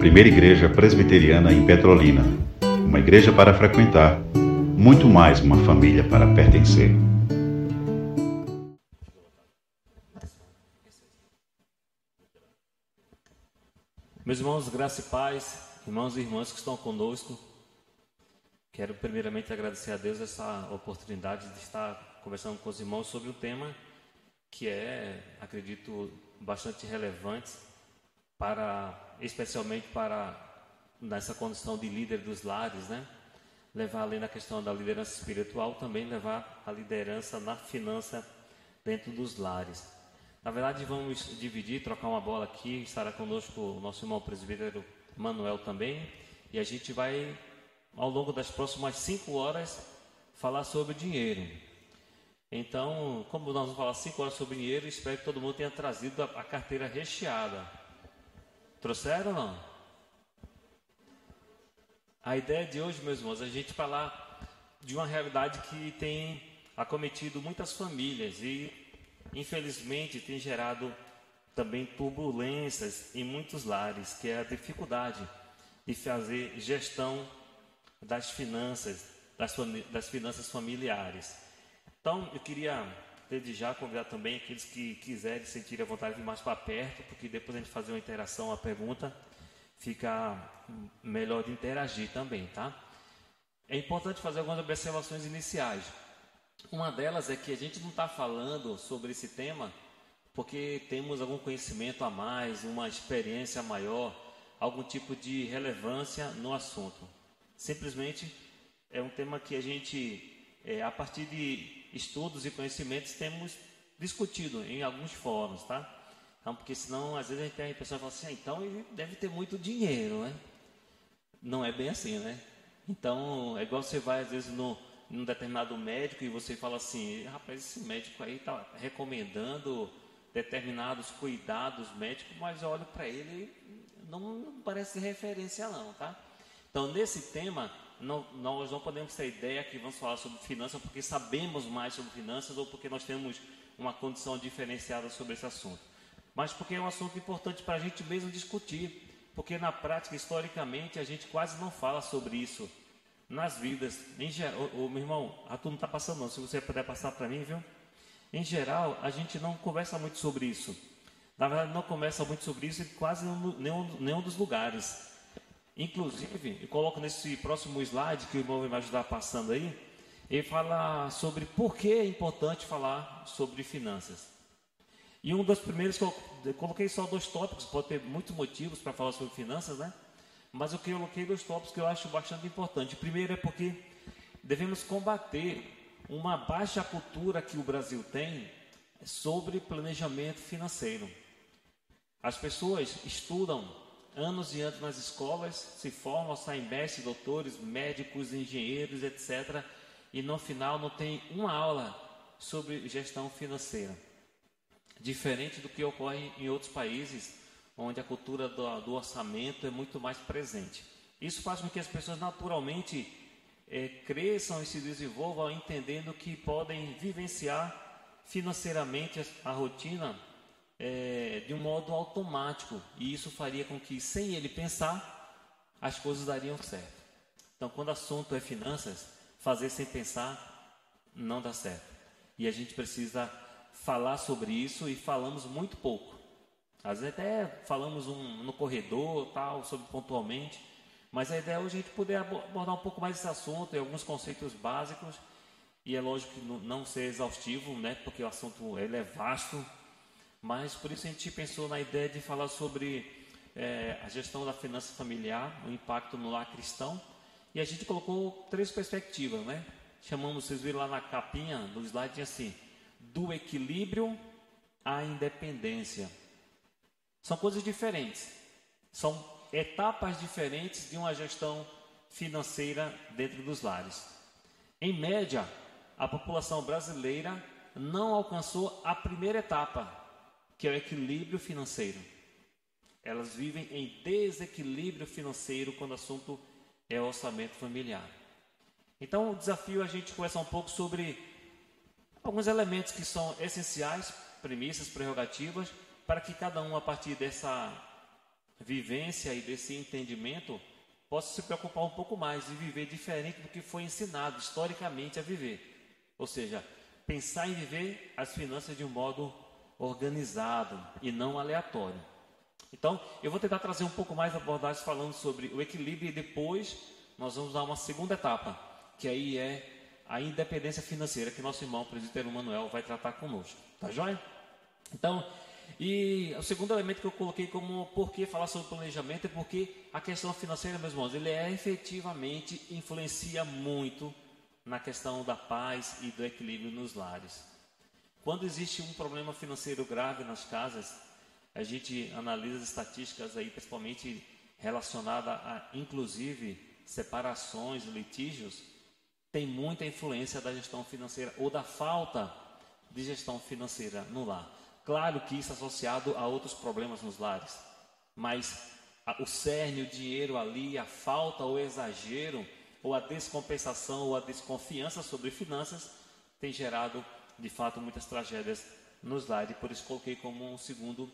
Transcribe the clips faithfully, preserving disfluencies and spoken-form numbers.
Primeira Igreja Presbiteriana em Petrolina. Uma igreja para frequentar, muito mais uma família para pertencer. Meus irmãos, graça e paz, irmãos e irmãs que estão conosco, quero primeiramente agradecer a Deus essa oportunidade de estar conversando com os irmãos sobre um tema que é, acredito, bastante relevante, para, especialmente para, nessa condição de líder dos lares, né? Levar além da questão da liderança espiritual, também levar a liderança na finança dentro dos lares. Na verdade, vamos dividir, trocar uma bola aqui, estará conosco o nosso irmão presbítero Manuel também, e a gente vai, ao longo das próximas cinco horas, falar sobre dinheiro. Então, como nós vamos falar cinco horas sobre dinheiro, espero que todo mundo tenha trazido a carteira recheada. Trouxeram ou não? A ideia de hoje, meus irmãos, é a gente falar de uma realidade que tem acometido muitas famílias e, infelizmente, tem gerado também turbulências em muitos lares, que é a dificuldade de fazer gestão das finanças, das, fami- das finanças familiares. Então, eu queria, desde já, convidar também aqueles que quiserem sentir a vontade de ir mais para perto, porque depois a gente fazer uma interação, uma pergunta, fica melhor de interagir também, tá? É importante fazer algumas observações iniciais. Uma delas é que a gente não está falando sobre esse tema porque temos algum conhecimento a mais, uma experiência maior, algum tipo de relevância no assunto. Simplesmente é um tema que a gente, é, a partir de estudos e conhecimentos temos discutido em alguns fóruns, tá? Então, porque senão, às vezes, a gente tem a pessoa que fala assim, ah, então ele deve ter muito dinheiro, né? Não é bem assim, né? Então, é igual você vai, às vezes, no, num determinado médico e você fala assim, rapaz, esse médico aí tá recomendando determinados cuidados médicos, mas eu olho para ele e não, não parece referência não, tá? Então, nesse tema, Não, nós não podemos ter ideia que vamos falar sobre finanças porque sabemos mais sobre finanças ou porque nós temos uma condição diferenciada sobre esse assunto. Mas porque é um assunto importante para a gente mesmo discutir, porque na prática, historicamente, a gente quase não fala sobre isso nas vidas. Em geral, ô, meu irmão, a turma não está passando não, se você puder passar para mim, viu? Em geral, a gente não conversa muito sobre isso. Na verdade, não conversa muito sobre isso em quase nenhum, nenhum dos lugares. Inclusive, eu coloco nesse próximo slide que o irmão vai me ajudar passando aí, ele fala sobre por que é importante falar sobre finanças. E um dos primeiros, que eu, eu coloquei só dois tópicos, pode ter muitos motivos para falar sobre finanças, né? Mas eu coloquei dois tópicos que eu acho bastante importante. O primeiro é porque devemos combater uma baixa cultura que o Brasil tem sobre planejamento financeiro. As pessoas estudam anos e anos nas escolas, se formam, saem mestres, doutores, médicos, engenheiros, etcétera. E no final não tem uma aula sobre gestão financeira. Diferente do que ocorre em outros países, onde a cultura do, do orçamento é muito mais presente. Isso faz com que as pessoas naturalmente é, cresçam e se desenvolvam entendendo que podem vivenciar financeiramente a, a rotina É, de um modo automático, e isso faria com que, sem ele pensar, as coisas dariam certo. Então, quando o assunto é finanças, fazer sem pensar não dá certo. E a gente precisa falar sobre isso e falamos muito pouco. Às vezes até falamos um, no corredor, tal, sobre pontualmente, mas a ideia hoje é a gente poder abordar um pouco mais esse assunto e alguns conceitos básicos, e é lógico que não ser exaustivo, né, porque o assunto ele é vasto. Mas por isso a gente pensou na ideia de falar sobre é, a gestão da finança familiar, o impacto no lar cristão, e a gente colocou três perspectivas, né? Chamamos, vocês viram lá na capinha do slide assim, do equilíbrio à independência. São coisas diferentes, são etapas diferentes de uma gestão financeira dentro dos lares. Em média, a população brasileira não alcançou a primeira etapa, que é o equilíbrio financeiro. Elas vivem em desequilíbrio financeiro quando o assunto é orçamento familiar. Então, o desafio é a gente conversar um pouco sobre alguns elementos que são essenciais, premissas, prerrogativas, para que cada um, a partir dessa vivência e desse entendimento, possa se preocupar um pouco mais e viver diferente do que foi ensinado historicamente a viver. Ou seja, pensar em viver as finanças de um modo organizado e não aleatório. Então, eu vou tentar trazer um pouco mais de abordagem falando sobre o equilíbrio e depois nós vamos dar uma segunda etapa, que aí é a independência financeira, que nosso irmão, o presbítero Manuel, vai tratar conosco. Tá joia? Então, e o segundo elemento que eu coloquei como por que falar sobre planejamento é porque a questão financeira, meus irmãos, ele é, efetivamente influencia muito na questão da paz e do equilíbrio nos lares. Quando existe um problema financeiro grave nas casas, a gente analisa as estatísticas aí, principalmente relacionada a, inclusive, separações, litígios, tem muita influência da gestão financeira ou da falta de gestão financeira no lar. Claro que isso é associado a outros problemas nos lares, mas o cerne, o dinheiro ali, a falta ou exagero, ou a descompensação ou a desconfiança sobre finanças, tem gerado, de fato, muitas tragédias nos lares. Por isso coloquei como um segundo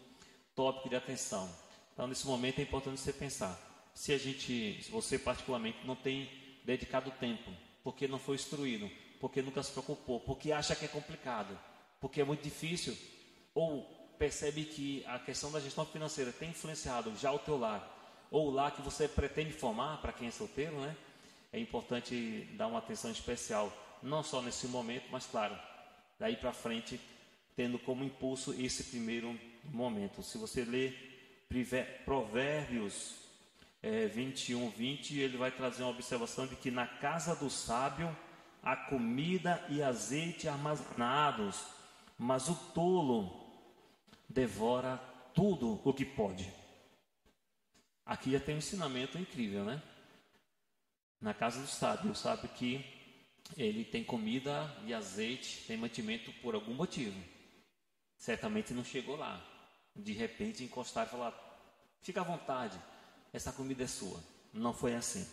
tópico de atenção. Então, nesse momento é importante você pensar. Se a gente, se você particularmente não tem dedicado tempo, porque não foi instruído, porque nunca se preocupou, porque acha que é complicado, porque é muito difícil, ou percebe que a questão da gestão financeira tem influenciado já o teu lar, ou o lar que você pretende formar, para quem é solteiro, né? É importante dar uma atenção especial, não só nesse momento, mas claro, daí para frente, tendo como impulso esse primeiro momento. Se você ler Provérbios é, vinte e um, vinte, ele vai trazer uma observação de que na casa do sábio há comida e azeite armazenados, mas o tolo devora tudo o que pode. Aqui já tem um ensinamento incrível, né? Na casa do sábio, sabe que ele tem comida e azeite, tem mantimento por algum motivo. Certamente não chegou lá. De repente encostar e falar, fica à vontade, essa comida é sua. Não foi assim.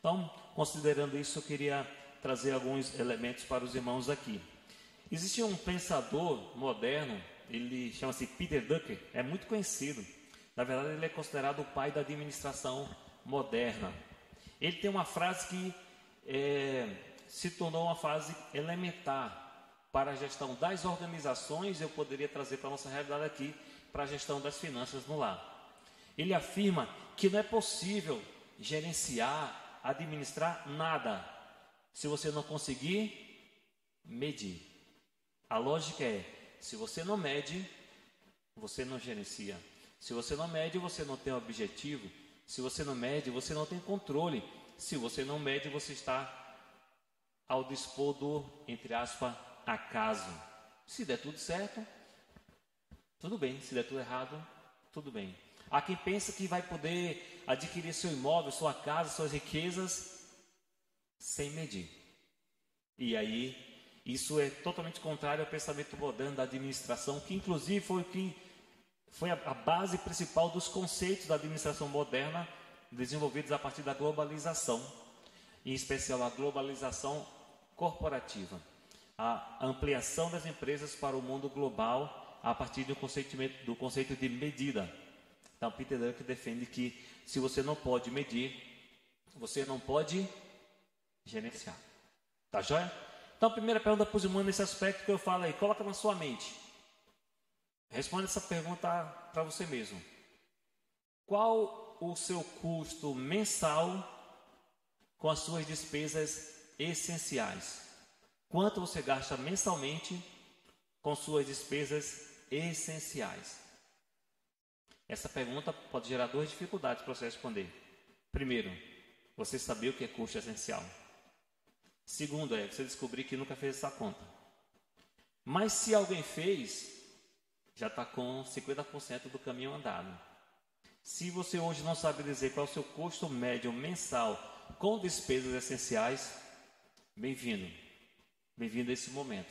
Então, considerando isso, eu queria trazer alguns elementos para os irmãos aqui. Existe um pensador moderno, ele chama-se Peter Drucker, é muito conhecido. Na verdade, ele é considerado o pai da administração moderna. Ele tem uma frase que é, se tornou uma frase elementar para a gestão das organizações, eu poderia trazer para a nossa realidade aqui, para a gestão das finanças no lar. Ele afirma que não é possível gerenciar, administrar nada, se você não conseguir medir. A lógica é, se você não mede, você não gerencia. Se você não mede, você não tem objetivo. Se você não mede, você não tem controle. Se você não mede, você está ao dispor do, entre aspas, acaso. Se der tudo certo, tudo bem. Se der tudo errado, tudo bem. Há quem pensa que vai poder adquirir seu imóvel, sua casa, suas riquezas, sem medir. E aí, isso é totalmente contrário ao pensamento moderno da administração, que inclusive foi o que... Foi a base principal dos conceitos da administração moderna desenvolvidos a partir da globalização, em especial a globalização corporativa, a ampliação das empresas para o mundo global a partir do conceito, do conceito de medida. Então, Peter Drucker defende que se você não pode medir, você não pode gerenciar. Tá joia? Então, a primeira pergunta para os irmãos nesse aspecto que eu falo aí, coloca na sua mente. Responda essa pergunta para você mesmo. Qual o seu custo mensal com as suas despesas essenciais? Quanto você gasta mensalmente com suas despesas essenciais? Essa pergunta pode gerar duas dificuldades para você responder. Primeiro, você saber o que é custo essencial. Segundo, é você descobrir que nunca fez essa conta. Mas se alguém fez... já está com cinquenta por cento do caminho andado. Se você hoje não sabe dizer qual é o seu custo médio mensal com despesas essenciais, bem-vindo. Bem-vindo a esse momento.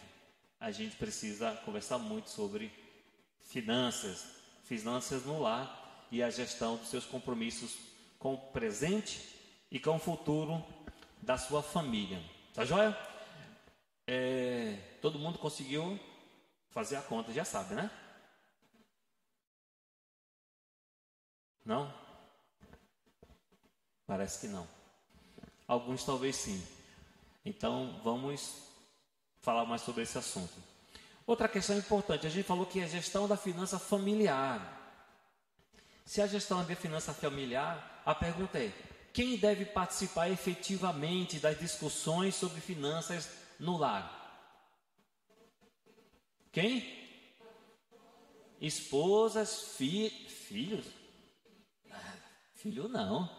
A gente precisa conversar muito sobre finanças, finanças no lar e a gestão dos seus compromissos com o presente e com o futuro da sua família. Tá joia? É, todo mundo conseguiu fazer a conta, já sabe, né? Não? Parece que não. Alguns talvez sim. Então, vamos falar mais sobre esse assunto. Outra questão importante, a gente falou que é a gestão da finança familiar. Se a gestão da finança familiar, a pergunta é, quem deve participar efetivamente das discussões sobre finanças no lar? Quem? Esposas, fi... filhos? Ah, filho não.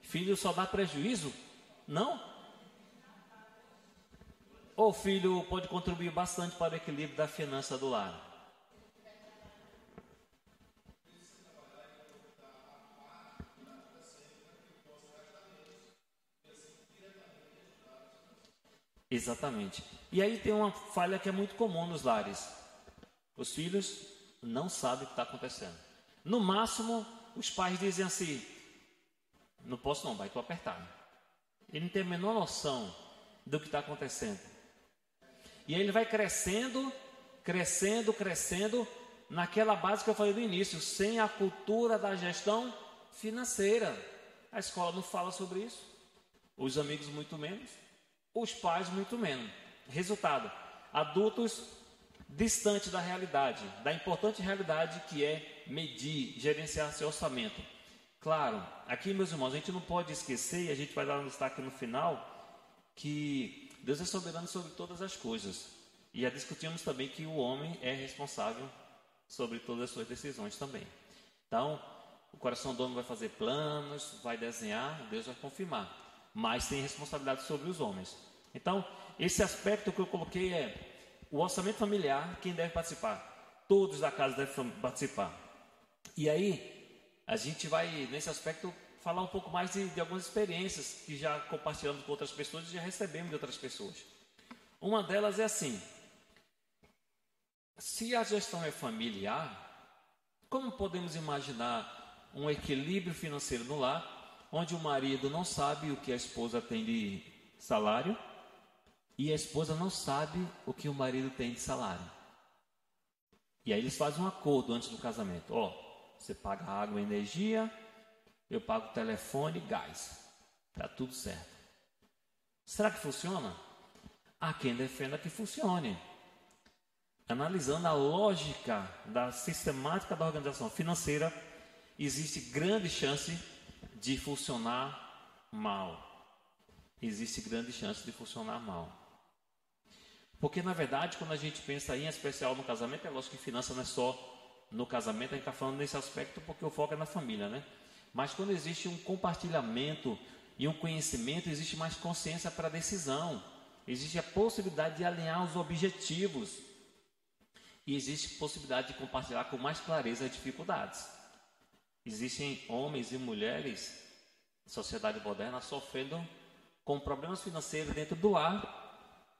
Filho só dá prejuízo? Não? Ou filho pode contribuir bastante para o equilíbrio da finança do lar? Exatamente. E aí tem uma falha que é muito comum nos lares. Os filhos não sabem o que está acontecendo. No máximo, os pais dizem assim, não posso não, vai, estou apertado. Ele não tem a menor noção do que está acontecendo. E aí ele vai crescendo, crescendo, crescendo, naquela base que eu falei do início, sem a cultura da gestão financeira. A escola não fala sobre isso, os amigos muito menos. Os pais muito menos. Resultado, adultos distantes da realidade, da importante realidade que é medir, gerenciar seu orçamento. Claro, aqui, meus irmãos, a gente não pode esquecer, e a gente vai dar um destaque no final, que Deus é soberano sobre todas as coisas. E já discutimos também que o homem é responsável sobre todas as suas decisões também. Então, o coração do homem vai fazer planos, vai desenhar, Deus vai confirmar. Mas tem responsabilidade sobre os homens. Então, esse aspecto que eu coloquei é o orçamento familiar, quem deve participar? Todos da casa devem participar. E aí, a gente vai, nesse aspecto, falar um pouco mais de, de algumas experiências que já compartilhamos com outras pessoas e já recebemos de outras pessoas. Uma delas é assim, se a gestão é familiar, como podemos imaginar um equilíbrio financeiro no lar, onde o marido não sabe o que a esposa tem de salário e a esposa não sabe o que o marido tem de salário. E aí eles fazem um acordo antes do casamento. Ó, você paga água e energia, eu pago telefone e gás. Tá tudo certo. Será que funciona? Há quem defenda que funcione. Analisando a lógica da sistemática da organização financeira, existe grande chance de funcionar mal. Existe grande chance de funcionar mal. Porque, na verdade, quando a gente pensa aí, em especial no casamento, é lógico que finança não é só no casamento, a gente está falando nesse aspecto porque o foco é na família, né? Mas quando existe um compartilhamento e um conhecimento, existe mais consciência para a decisão. Existe a possibilidade de alinhar os objetivos. E existe possibilidade de compartilhar com mais clareza as dificuldades. Existem homens e mulheres, sociedade moderna, sofrendo com problemas financeiros dentro do lar,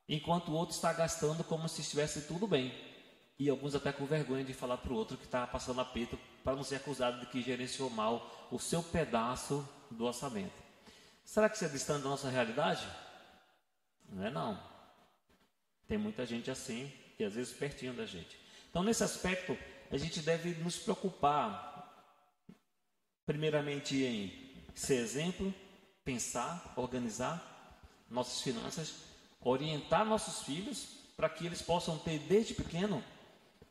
enquanto o outro está gastando como se estivesse tudo bem. E alguns até com vergonha de falar para o outro que está passando aperto, para não ser acusado de que gerenciou mal o seu pedaço do orçamento. Será que isso é distante da nossa realidade? Não é não. Tem muita gente assim, e às vezes pertinho da gente. Então, nesse aspecto, a gente deve nos preocupar, primeiramente em ser exemplo, pensar, organizar nossas finanças, orientar nossos filhos para que eles possam ter desde pequeno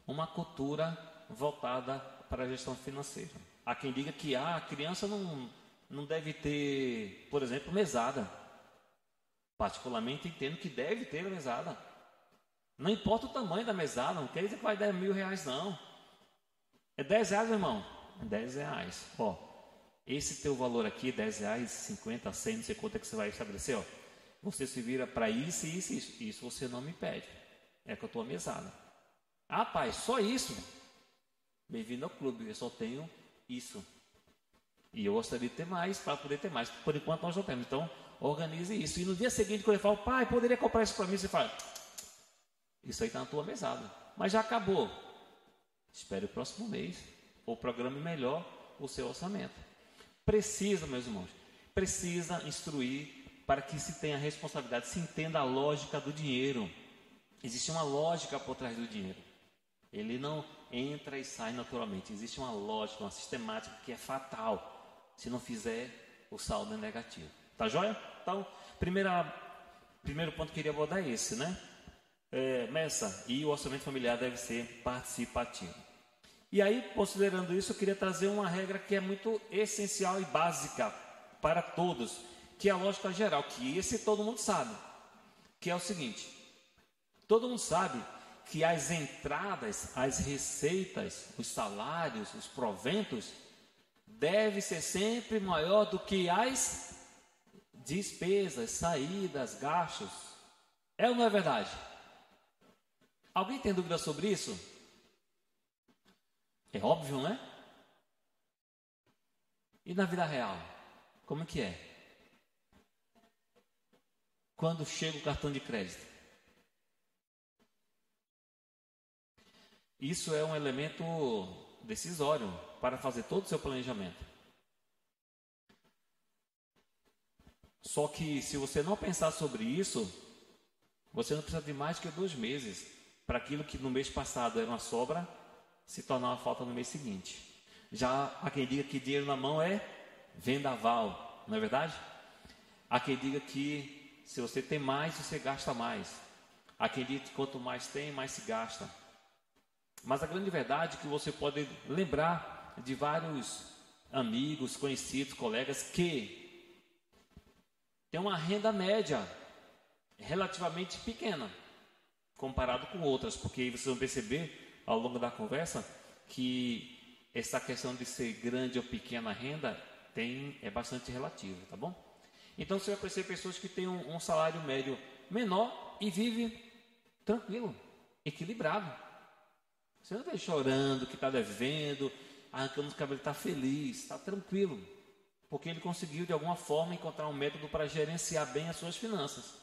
uma cultura voltada para a gestão financeira. Há quem diga que ah, a criança não, não deve ter, por exemplo, mesada. Particularmente entendo que deve ter mesada. Não importa o tamanho da mesada, não quer dizer que vai dar mil reais não. É dez reais, meu irmão. dez reais, ó, esse teu valor aqui, dez reais, cinquenta, cem, não sei quanto é que você vai estabelecer, ó, você se vira para isso, isso, isso, isso você não me pede, é que eu estou amesada. Ah, pai, só isso? Bem-vindo ao clube, eu só tenho isso, e eu gostaria de ter mais, para poder ter mais, por enquanto nós não temos, então organize isso, e no dia seguinte quando ele fala, pai, poderia comprar isso para mim, você fala, isso aí está na tua mesada, mas já acabou, espere o próximo mês, ou programe melhor o seu orçamento. Precisa, meus irmãos, precisa instruir para que se tenha responsabilidade, se entenda a lógica do dinheiro. Existe uma lógica por trás do dinheiro. Ele não entra e sai naturalmente. Existe uma lógica, uma sistemática que é fatal. Se não fizer, o saldo é negativo. Tá joia? Então, primeira, primeiro ponto que eu queria abordar é esse, né? É, Messa, e o orçamento familiar deve ser participativo. E aí, considerando isso, eu queria trazer uma regra que é muito essencial e básica para todos, que é a lógica geral, que esse todo mundo sabe, que é o seguinte: todo mundo sabe que as entradas, as receitas, os salários, os proventos, devem ser sempre maior do que as despesas, saídas, gastos. É ou não é verdade? Alguém tem dúvida sobre isso? É óbvio, né? E na vida real, como que é? Quando chega o cartão de crédito? Isso é um elemento decisório para fazer todo o seu planejamento. Só que se você não pensar sobre isso, você não precisa de mais que dois meses para aquilo que no mês passado era uma sobra se tornar uma falta no mês seguinte. Já há quem diga que dinheiro na mão é vendaval, não é verdade? Há quem diga que se você tem mais, você gasta mais. Há quem diga que quanto mais tem, mais se gasta. Mas a grande verdade é que você pode lembrar de vários amigos, conhecidos, colegas que têm uma renda média relativamente pequena comparado com outras, porque aí vocês vão perceber ao longo da conversa que essa questão de ser grande ou pequena renda tem, é bastante relativa, tá bom? Então você vai conhecer pessoas que têm um, um salário médio menor e vive tranquilo, equilibrado. Você não vai chorando que está devendo, arrancando o cabelo, está feliz, está tranquilo, porque ele conseguiu de alguma forma encontrar um método para gerenciar bem as suas finanças.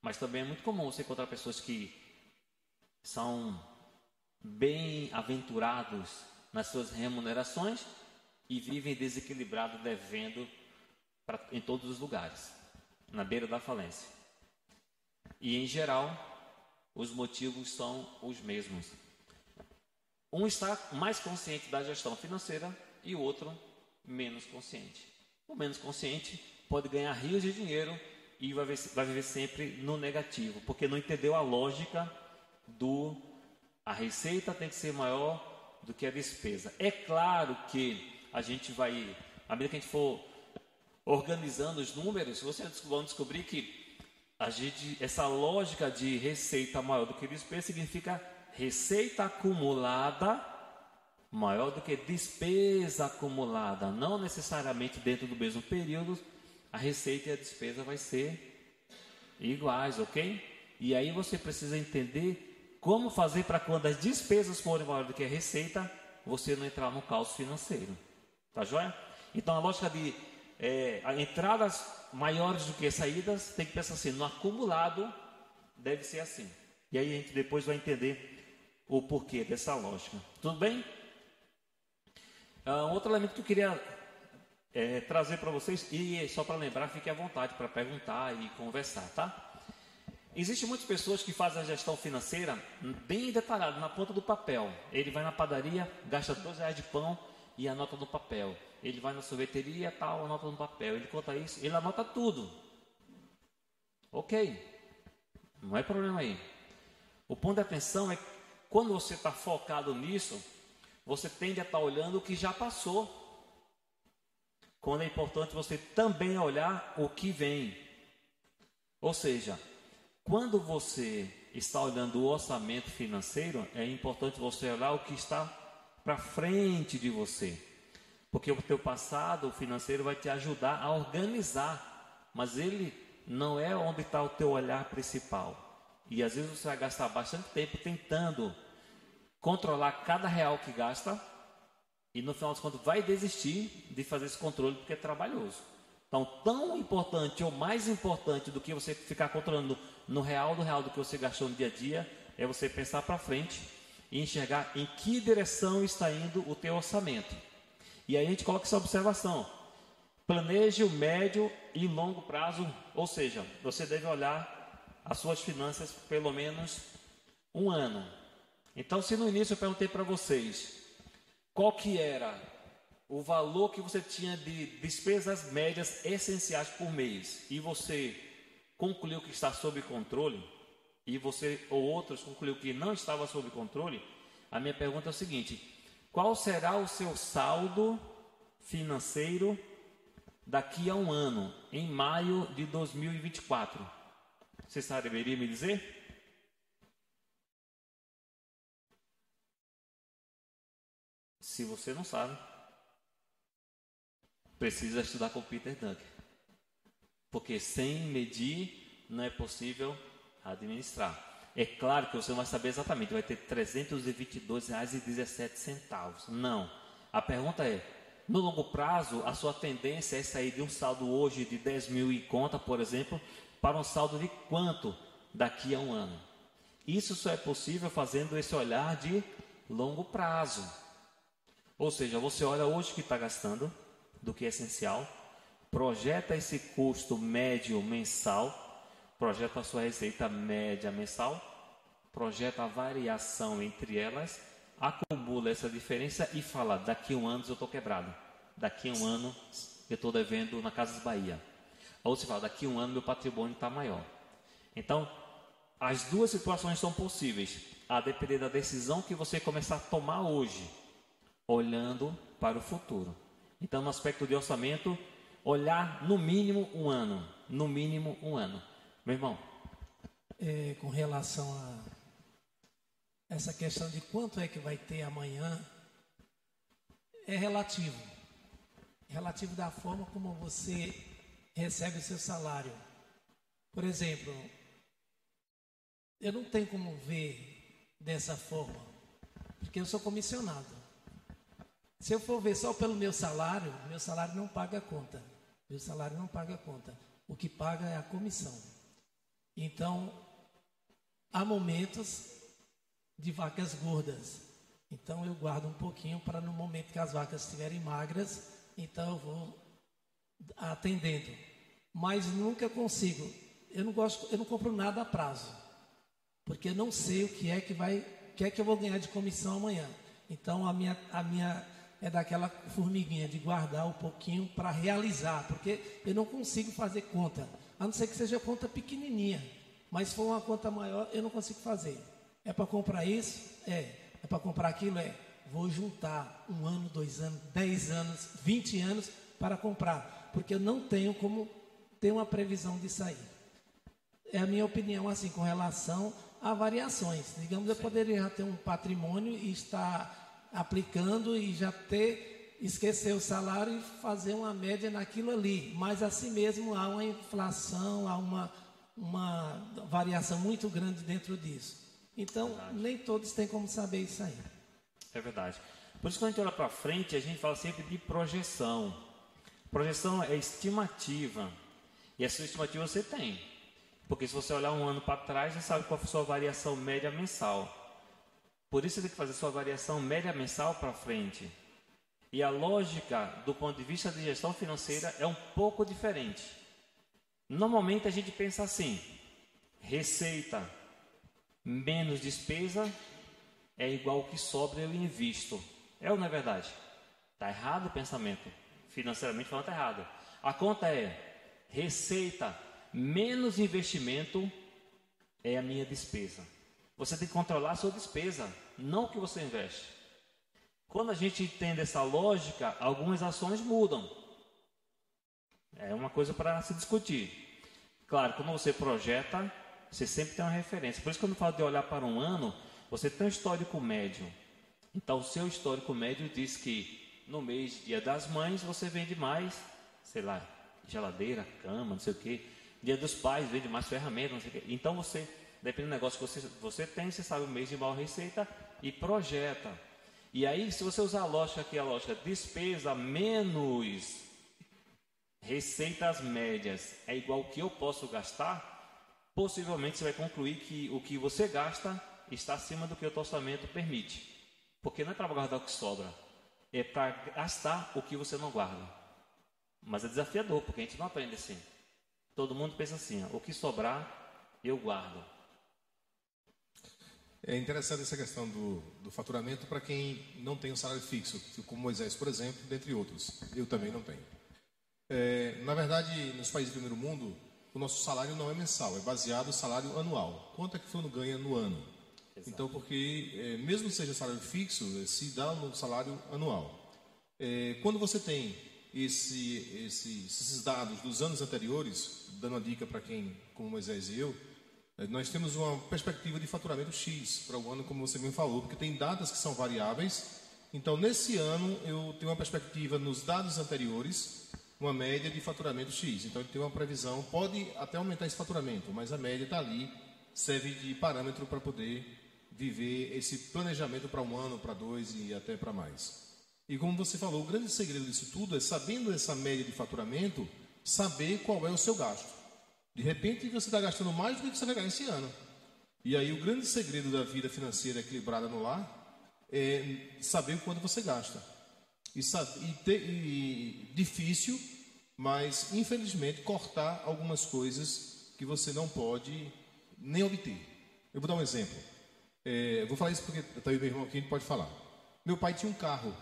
Mas também é muito comum você encontrar pessoas que são bem-aventurados nas suas remunerações e vivem desequilibrado, devendo pra, em todos os lugares, na beira da falência. E, em geral, os motivos são os mesmos. Um está mais consciente da gestão financeira e o outro menos consciente. O menos consciente pode ganhar rios de dinheiro e vai, vai viver sempre no negativo, porque não entendeu a lógica do a receita tem que ser maior do que a despesa. É claro que a gente vai, à medida que a gente for organizando os números, vocês vão descobrir que a gente, essa lógica de receita maior do que despesa significa receita acumulada maior do que despesa acumulada. Não necessariamente dentro do mesmo período a receita e a despesa vai ser iguais, ok? E aí você precisa entender como fazer para quando as despesas forem maior do que a receita, você não entrar no caos financeiro. Tá joia? Então, a lógica de é, entradas maiores do que saídas, tem que pensar assim, no acumulado deve ser assim. E aí a gente depois vai entender o porquê dessa lógica. Tudo bem? Ah, um outro elemento que eu queria é, trazer para vocês, e só para lembrar, fique à vontade para perguntar e conversar, tá? Existem muitas pessoas que fazem a gestão financeira bem detalhada, na ponta do papel. Ele vai na padaria, gasta dois reais de pão e anota no papel. Ele vai na sorveteria, tal, anota no papel. Ele conta isso, ele anota tudo. Ok, não é problema aí. O ponto de atenção é que quando você está focado nisso, você tende a estar olhando o que já passou. Quando é importante você também olhar o que vem. Ou seja, quando você está olhando o orçamento financeiro, é importante você olhar o que está para frente de você. Porque o teu passado financeiro vai te ajudar a organizar, mas ele não é onde está o teu olhar principal. E às vezes você vai gastar bastante tempo tentando controlar cada real que gasta e no final das contas vai desistir de fazer esse controle porque é trabalhoso. Então, tão importante ou mais importante do que você ficar controlando no real do real do que você gastou no dia a dia, é você pensar para frente e enxergar em que direção está indo o teu orçamento. E aí a gente coloca essa observação. Planeje o médio e longo prazo, ou seja, você deve olhar as suas finanças pelo menos um ano. Então, se no início eu perguntei para vocês qual que era o valor que você tinha de despesas médias essenciais por mês, e você concluiu que está sob controle, e você ou outros concluiu que não estava sob controle, a minha pergunta é o seguinte: qual será o seu saldo financeiro daqui a um ano, em maio de dois mil e vinte e quatro? Você saberia me dizer? Se você não sabe, precisa estudar com Peter Drucker, porque sem medir não é possível administrar. É claro que você não vai saber exatamente, vai ter trezentos e vinte e dois reais e dezessete centavos. Não. A pergunta é: no longo prazo, a sua tendência é sair de um saldo hoje de dez mil e conta, por exemplo, para um saldo de quanto daqui a um ano? Isso só é possível fazendo esse olhar de longo prazo. Ou seja, você olha hoje o que está gastando, do que é essencial, projeta esse custo médio mensal, projeta a sua receita média mensal, projeta a variação entre elas, acumula essa diferença e fala: daqui a um ano eu estou quebrado, daqui a um ano eu estou devendo na Casas Bahia. Ou você fala: daqui a um ano meu patrimônio está maior. Então, as duas situações são possíveis, a depender da decisão que você começar a tomar hoje, olhando para o futuro. Então, no aspecto de orçamento, olhar no mínimo um ano, no mínimo um ano. Meu irmão, é, com relação a essa questão de quanto é que vai ter amanhã, é relativo. Relativo da forma como você recebe o seu salário. Por exemplo, eu não tenho como ver dessa forma, porque eu sou comissionado. Se eu for ver só pelo meu salário, meu salário não paga a conta. Meu salário não paga a conta. O que paga é a comissão. Então, há momentos de vacas gordas. Então, eu guardo um pouquinho para no momento que as vacas estiverem magras, então eu vou atendendo. Mas nunca consigo. Eu não gosto, eu não compro nada a prazo, porque eu não sei o que é que vai, o que é que eu vou ganhar de comissão amanhã. Então, a minha, a minha é daquela formiguinha de guardar um pouquinho para realizar, porque eu não consigo fazer conta. A não ser que seja conta pequenininha, mas se for uma conta maior, eu não consigo fazer. É para comprar isso? É. É para comprar aquilo? É. Vou juntar um ano, dois anos, dez anos, vinte anos para comprar, porque eu não tenho como ter uma previsão de sair. É a minha opinião, assim, com relação a variações. Digamos, eu poderia já ter um patrimônio e estar aplicando e já ter... esquecer o salário e fazer uma média naquilo ali, mas assim mesmo há uma inflação, há uma, uma variação muito grande dentro disso. Então, verdade. Nem todos têm como saber isso aí. É verdade. Por isso, quando a gente olha para frente, a gente fala sempre de projeção. Projeção é estimativa, e a sua estimativa você tem, porque se você olhar um ano para trás, você sabe qual foi a sua variação média mensal. Por isso, você tem que fazer sua variação média mensal para frente. E a lógica do ponto de vista de gestão financeira é um pouco diferente. Normalmente a gente pensa assim: receita menos despesa é igual ao que sobra, eu invisto. É ou não é verdade? Está errado o pensamento. Financeiramente falando, está errado. A conta é: receita menos investimento é a minha despesa. Você tem que controlar a sua despesa, não o que você investe. Quando a gente entende essa lógica, algumas ações mudam. É uma coisa para se discutir. Claro, quando você projeta, você sempre tem uma referência. Por isso, quando eu falo de olhar para um ano, você tem um histórico médio. Então, o seu histórico médio diz que no mês, dia das mães, você vende mais, sei lá, geladeira, cama, não sei o quê. Dia dos pais, vende mais ferramentas, não sei o quê. Então, você, dependendo do negócio que você, você tem, você sabe o mês de maior receita e projeta. E aí, se você usar a lógica aqui, a lógica despesa menos receitas médias é igual ao que eu posso gastar, possivelmente você vai concluir que o que você gasta está acima do que o teu orçamento permite. Porque não é para guardar o que sobra, é para gastar o que você não guarda. Mas é desafiador, porque a gente não aprende assim. Todo mundo pensa assim: ó, o que sobrar, eu guardo. É interessante essa questão do, do faturamento para quem não tem um salário fixo, como Moisés, por exemplo, dentre outros. Eu também não tenho. É, na verdade, nos países do primeiro mundo, o nosso salário não é mensal, é baseado no salário anual. Quanto é que o fulano ganha no ano? Exato. Então, porque é, mesmo que seja salário fixo, se dá um salário anual. É, quando você tem esse, esse, esses dados dos anos anteriores, dando uma dica para quem, como Moisés e eu, nós temos uma perspectiva de faturamento X para o ano, como você bem falou, porque tem datas que são variáveis. Então, nesse ano, eu tenho uma perspectiva nos dados anteriores, uma média de faturamento X. Então, eu tenho uma previsão, pode até aumentar esse faturamento, mas a média está ali, serve de parâmetro para poder viver esse planejamento para um ano, para dois e até para mais. E como você falou, o grande segredo disso tudo é, sabendo essa média de faturamento, saber qual é o seu gasto. De repente, você está gastando mais do que você vai ganhar esse ano. E aí, o grande segredo da vida financeira equilibrada no lar é saber o quanto você gasta. E, e, ter, e difícil, mas, infelizmente, cortar algumas coisas que você não pode nem obter. Eu vou dar um exemplo. É, vou falar isso porque está aí meu irmão aqui, ele pode falar. Meu pai tinha um carro.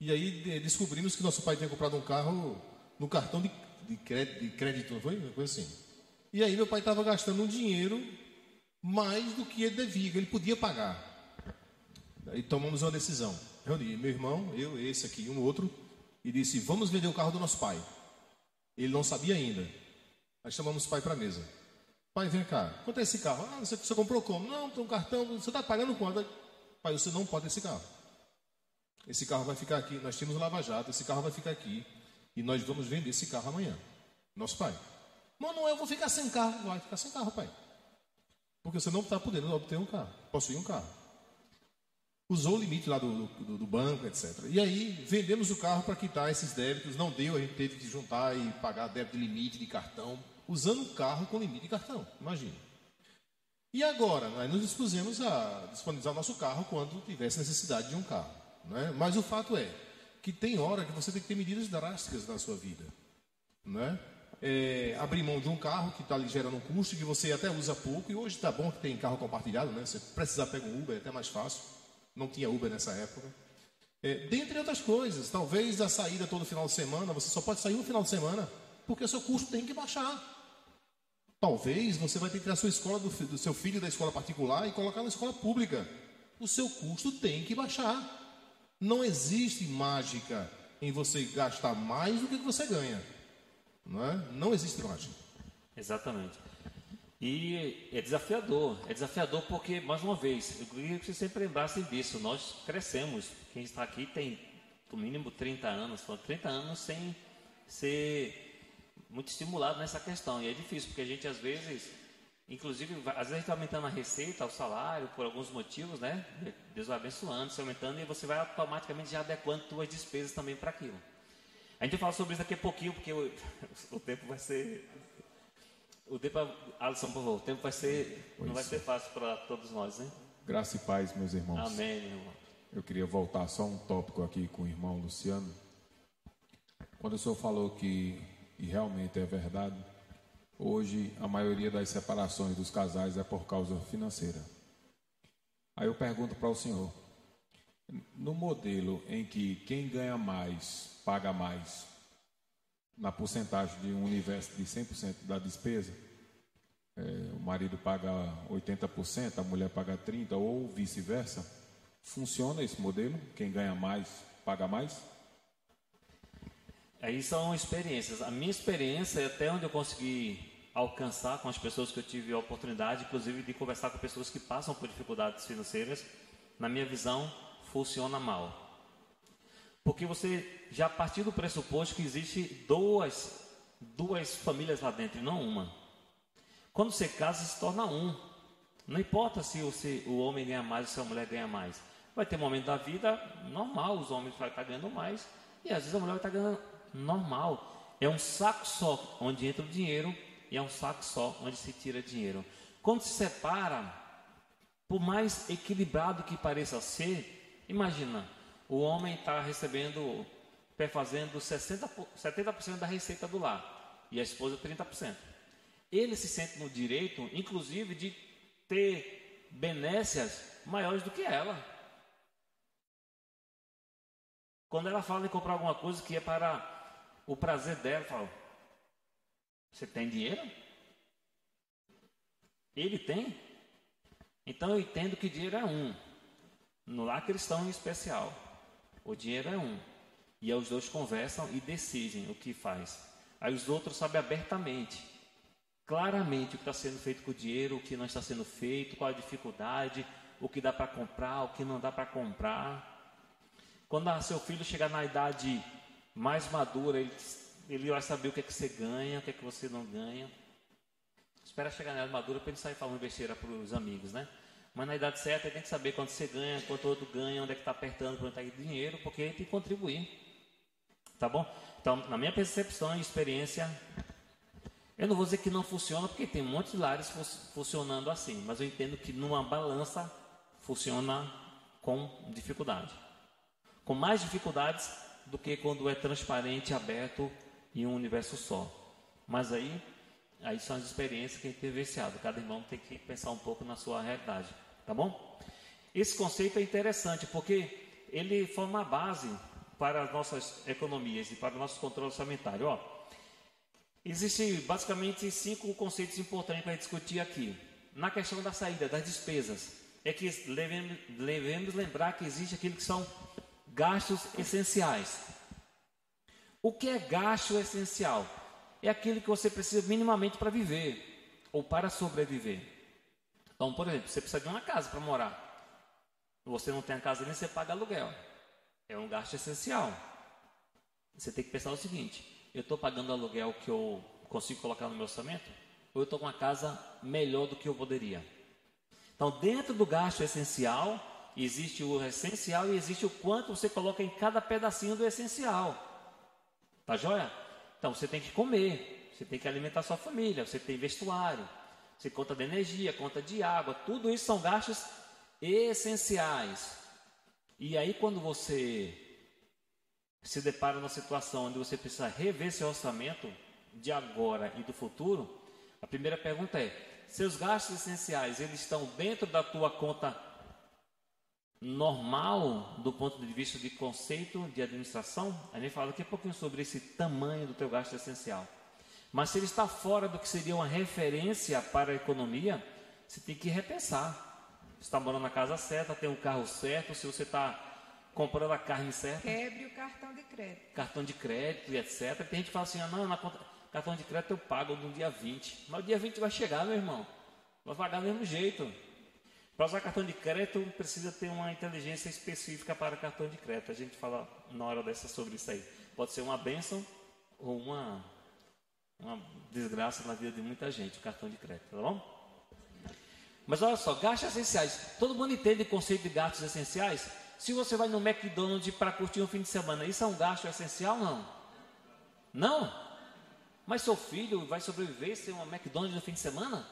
E aí, descobrimos que nosso pai tinha comprado um carro no cartão de, de, crédito, de crédito, não foi? Uma coisa assim. E aí meu pai estava gastando um dinheiro mais do que ele devia, que ele podia pagar. Aí tomamos uma decisão. Reuni meu irmão, eu, esse aqui, um outro, e disse, vamos vender o carro do nosso pai. Ele não sabia ainda. Aí chamamos o pai para a mesa. Pai, vem cá, quanto é esse carro? Ah, você, você comprou como? Não, tem um cartão, você está pagando quanto? Pai, você não pode ter esse carro. Esse carro vai ficar aqui, nós temos um lava-jato, esse carro vai ficar aqui. E nós vamos vender esse carro amanhã. Nosso pai. Mano, eu vou ficar sem carro. Vai ficar sem carro, pai. Porque você não está podendo obter um carro. Possuir um carro. Usou o limite lá do, do, do banco, etcétera. E aí, vendemos o carro para quitar esses débitos. Não deu, a gente teve que juntar e pagar débito de limite de cartão. Usando o carro com limite de cartão. Imagina. E agora? Nós nos dispusemos a disponibilizar o nosso carro quando tivesse necessidade de um carro. Né? Mas o fato é que tem hora que você tem que ter medidas drásticas na sua vida, né? É, abrir mão de um carro que está lhe gerando um custo que você até usa pouco, e hoje está bom que tem carro compartilhado, né? Você precisar pegar um Uber, é até mais fácil, não tinha Uber nessa época. É, dentre outras coisas, talvez a saída todo final de semana, você só pode sair um final de semana, porque o seu custo tem que baixar. Talvez você vai ter que tirar a sua escola do, do seu filho da escola particular e colocar na escola pública. O seu custo tem que baixar. Não existe mágica em você gastar mais do que você ganha. Não é? Não existe mágica. Exatamente. E é desafiador. É desafiador porque, mais uma vez, eu queria que vocês sempre lembrassem disso. Nós crescemos. Quem está aqui tem, no mínimo, trinta anos. Foram trinta anos sem ser muito estimulado nessa questão. E é difícil, porque a gente, às vezes... Inclusive, às vezes a gente está aumentando a receita, o salário, por alguns motivos, né? Deus vai abençoando, se aumentando, e você vai automaticamente já adequando suas despesas também para aquilo. A gente vai falar sobre isso daqui a pouquinho, porque o, o tempo vai ser... O tempo, Alisson, por favor, o tempo vai ser... Pois não vai ser fácil para todos nós, né? Graça e paz, meus irmãos. Amém, meu irmão. Eu queria voltar só um tópico aqui com o irmão Luciano. Quando o senhor falou que, e realmente é verdade... Hoje, a maioria das separações dos casais é por causa financeira. Aí eu pergunto para o senhor, no modelo em que quem ganha mais, paga mais, na porcentagem de um universo de cem por cento da despesa, é, o marido paga oitenta por cento, a mulher paga trinta por cento ou vice-versa, funciona esse modelo? Quem ganha mais, paga mais? Aí são experiências. A minha experiência, até onde eu consegui alcançar com as pessoas que eu tive a oportunidade, inclusive de conversar com pessoas que passam por dificuldades financeiras, na minha visão, funciona mal. Porque você já partiu do pressuposto que existe duas, duas famílias lá dentro, não uma. Quando você casa, se torna um. Não importa se o, se o homem ganha mais ou se a mulher ganha mais. Vai ter um momento da vida normal, os homens vão estar ganhando mais e às vezes a mulher vai estar ganhando... normal, é um saco só onde entra o dinheiro e é um saco só onde se tira dinheiro. Quando se separa, por mais equilibrado que pareça ser, imagina, o homem está recebendo, perfazendo sessenta, setenta por cento da receita do lar e a esposa trinta por cento. Ele se sente no direito, inclusive, de ter benécias maiores do que ela. Quando ela fala em comprar alguma coisa que é para o prazer dela, fala: você tem dinheiro? Ele tem? Então eu entendo que dinheiro é um. No lar cristão em especial, o dinheiro é um. E aí os dois conversam e decidem o que faz. Aí os outros sabem abertamente, claramente o que está sendo feito com o dinheiro, o que não está sendo feito, qual a dificuldade, o que dá para comprar, o que não dá para comprar. Quando seu filho chegar na idade mais madura, ele, ele vai saber o que é que você ganha, o que é que você não ganha. Espera chegar na idade madura para ele sair falando besteira para os amigos, né? Mas na idade certa ele tem que saber quanto você ganha, quanto o outro ganha, onde é que está apertando, quanto é que está dinheiro, porque ele tem que contribuir. Tá bom? Então, na minha percepção e experiência, eu não vou dizer que não funciona, porque tem um monte de lares fu funcionando assim, mas eu entendo que numa balança funciona com dificuldade. Com mais dificuldades do que quando é transparente, aberto e um universo só. Mas aí, aí são as experiências que a gente tem vivenciado. Cada irmão tem que pensar um pouco na sua realidade. Tá bom? Esse conceito é interessante, porque ele forma a base para as nossas economias e para o nosso controle orçamentário. Ó, existem basicamente cinco conceitos importantes para discutir aqui. Na questão da saída, das despesas, é que devemos, devemos lembrar que existe aquilo que são gastos essenciais. O que é gasto essencial? É aquilo que você precisa minimamente para viver ou para sobreviver. Então, por exemplo, você precisa de uma casa para morar. Se você não tem a casa nem, você paga aluguel. É um gasto essencial. Você tem que pensar o seguinte: eu estou pagando aluguel que eu consigo colocar no meu orçamento? Ou eu estou com uma casa melhor do que eu poderia? Então, dentro do gasto essencial, existe o essencial e existe o quanto você coloca em cada pedacinho do essencial. Tá joia? Então, você tem que comer, você tem que alimentar sua família, você tem vestuário, você conta de energia, conta de água. Tudo isso são gastos essenciais. E aí, quando você se depara numa situação onde você precisa rever seu orçamento de agora e do futuro, a primeira pergunta é: seus gastos essenciais, eles estão dentro da tua conta normal do ponto de vista de conceito de administração? A gente fala aqui um pouquinho sobre esse tamanho do teu gasto essencial. Mas se ele está fora do que seria uma referência para a economia, você tem que repensar. Você está morando na casa certa, tem um carro certo, se você está comprando a carne certa. Quebre o cartão de crédito. Cartão de crédito e etcétera. Tem gente que fala assim: ah, não, na conta, cartão de crédito eu pago no dia vinte. Mas o dia vinte vai chegar, meu irmão. Vai pagar do mesmo jeito. Para usar cartão de crédito, precisa ter uma inteligência específica para cartão de crédito. A gente fala na hora dessa sobre isso aí. Pode ser uma bênção ou uma, uma desgraça na vida de muita gente, o cartão de crédito, tá bom? Mas olha só, gastos essenciais. Todo mundo entende o conceito de gastos essenciais? Se você vai no McDonald's para curtir um fim de semana, isso é um gasto essencial ou não? Não? Mas seu filho vai sobreviver sem uma McDonald's no fim de semana?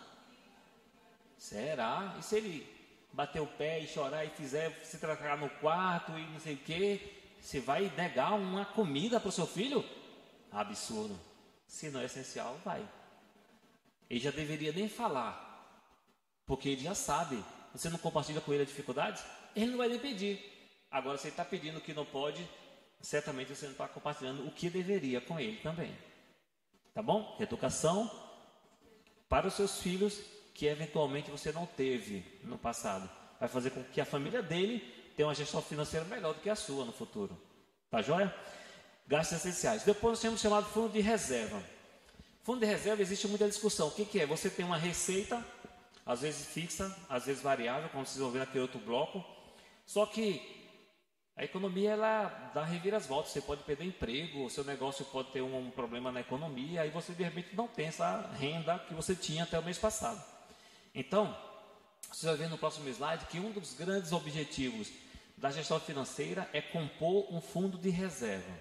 Será? E se ele bater o pé e chorar e fizer se trancar no quarto e não sei o quê, você vai negar uma comida para o seu filho? Absurdo. Se não é essencial, vai. Ele já deveria nem falar, porque ele já sabe. Você não compartilha com ele a dificuldade, ele não vai nem pedir. Agora, se ele está pedindo o que não pode, certamente você não está compartilhando o que deveria com ele também. Tá bom? Educação para os seus filhos, que eventualmente você não teve no passado, vai fazer com que a família dele tenha uma gestão financeira melhor do que a sua no futuro. Tá joia? Gastos essenciais. Depois nós temos o chamado fundo de reserva. Fundo de reserva, existe muita discussão. O que, que é? Você tem uma receita, às vezes fixa, às vezes variável, como vocês vão ver naquele outro bloco. Só que a economia, ela dá reviravoltas. Você pode perder emprego, o seu negócio pode ter um problema na economia, aí você de repente não tem essa renda que você tinha até o mês passado. Então, vocês vão ver no próximo slide que um dos grandes objetivos da gestão financeira é compor um fundo de reserva.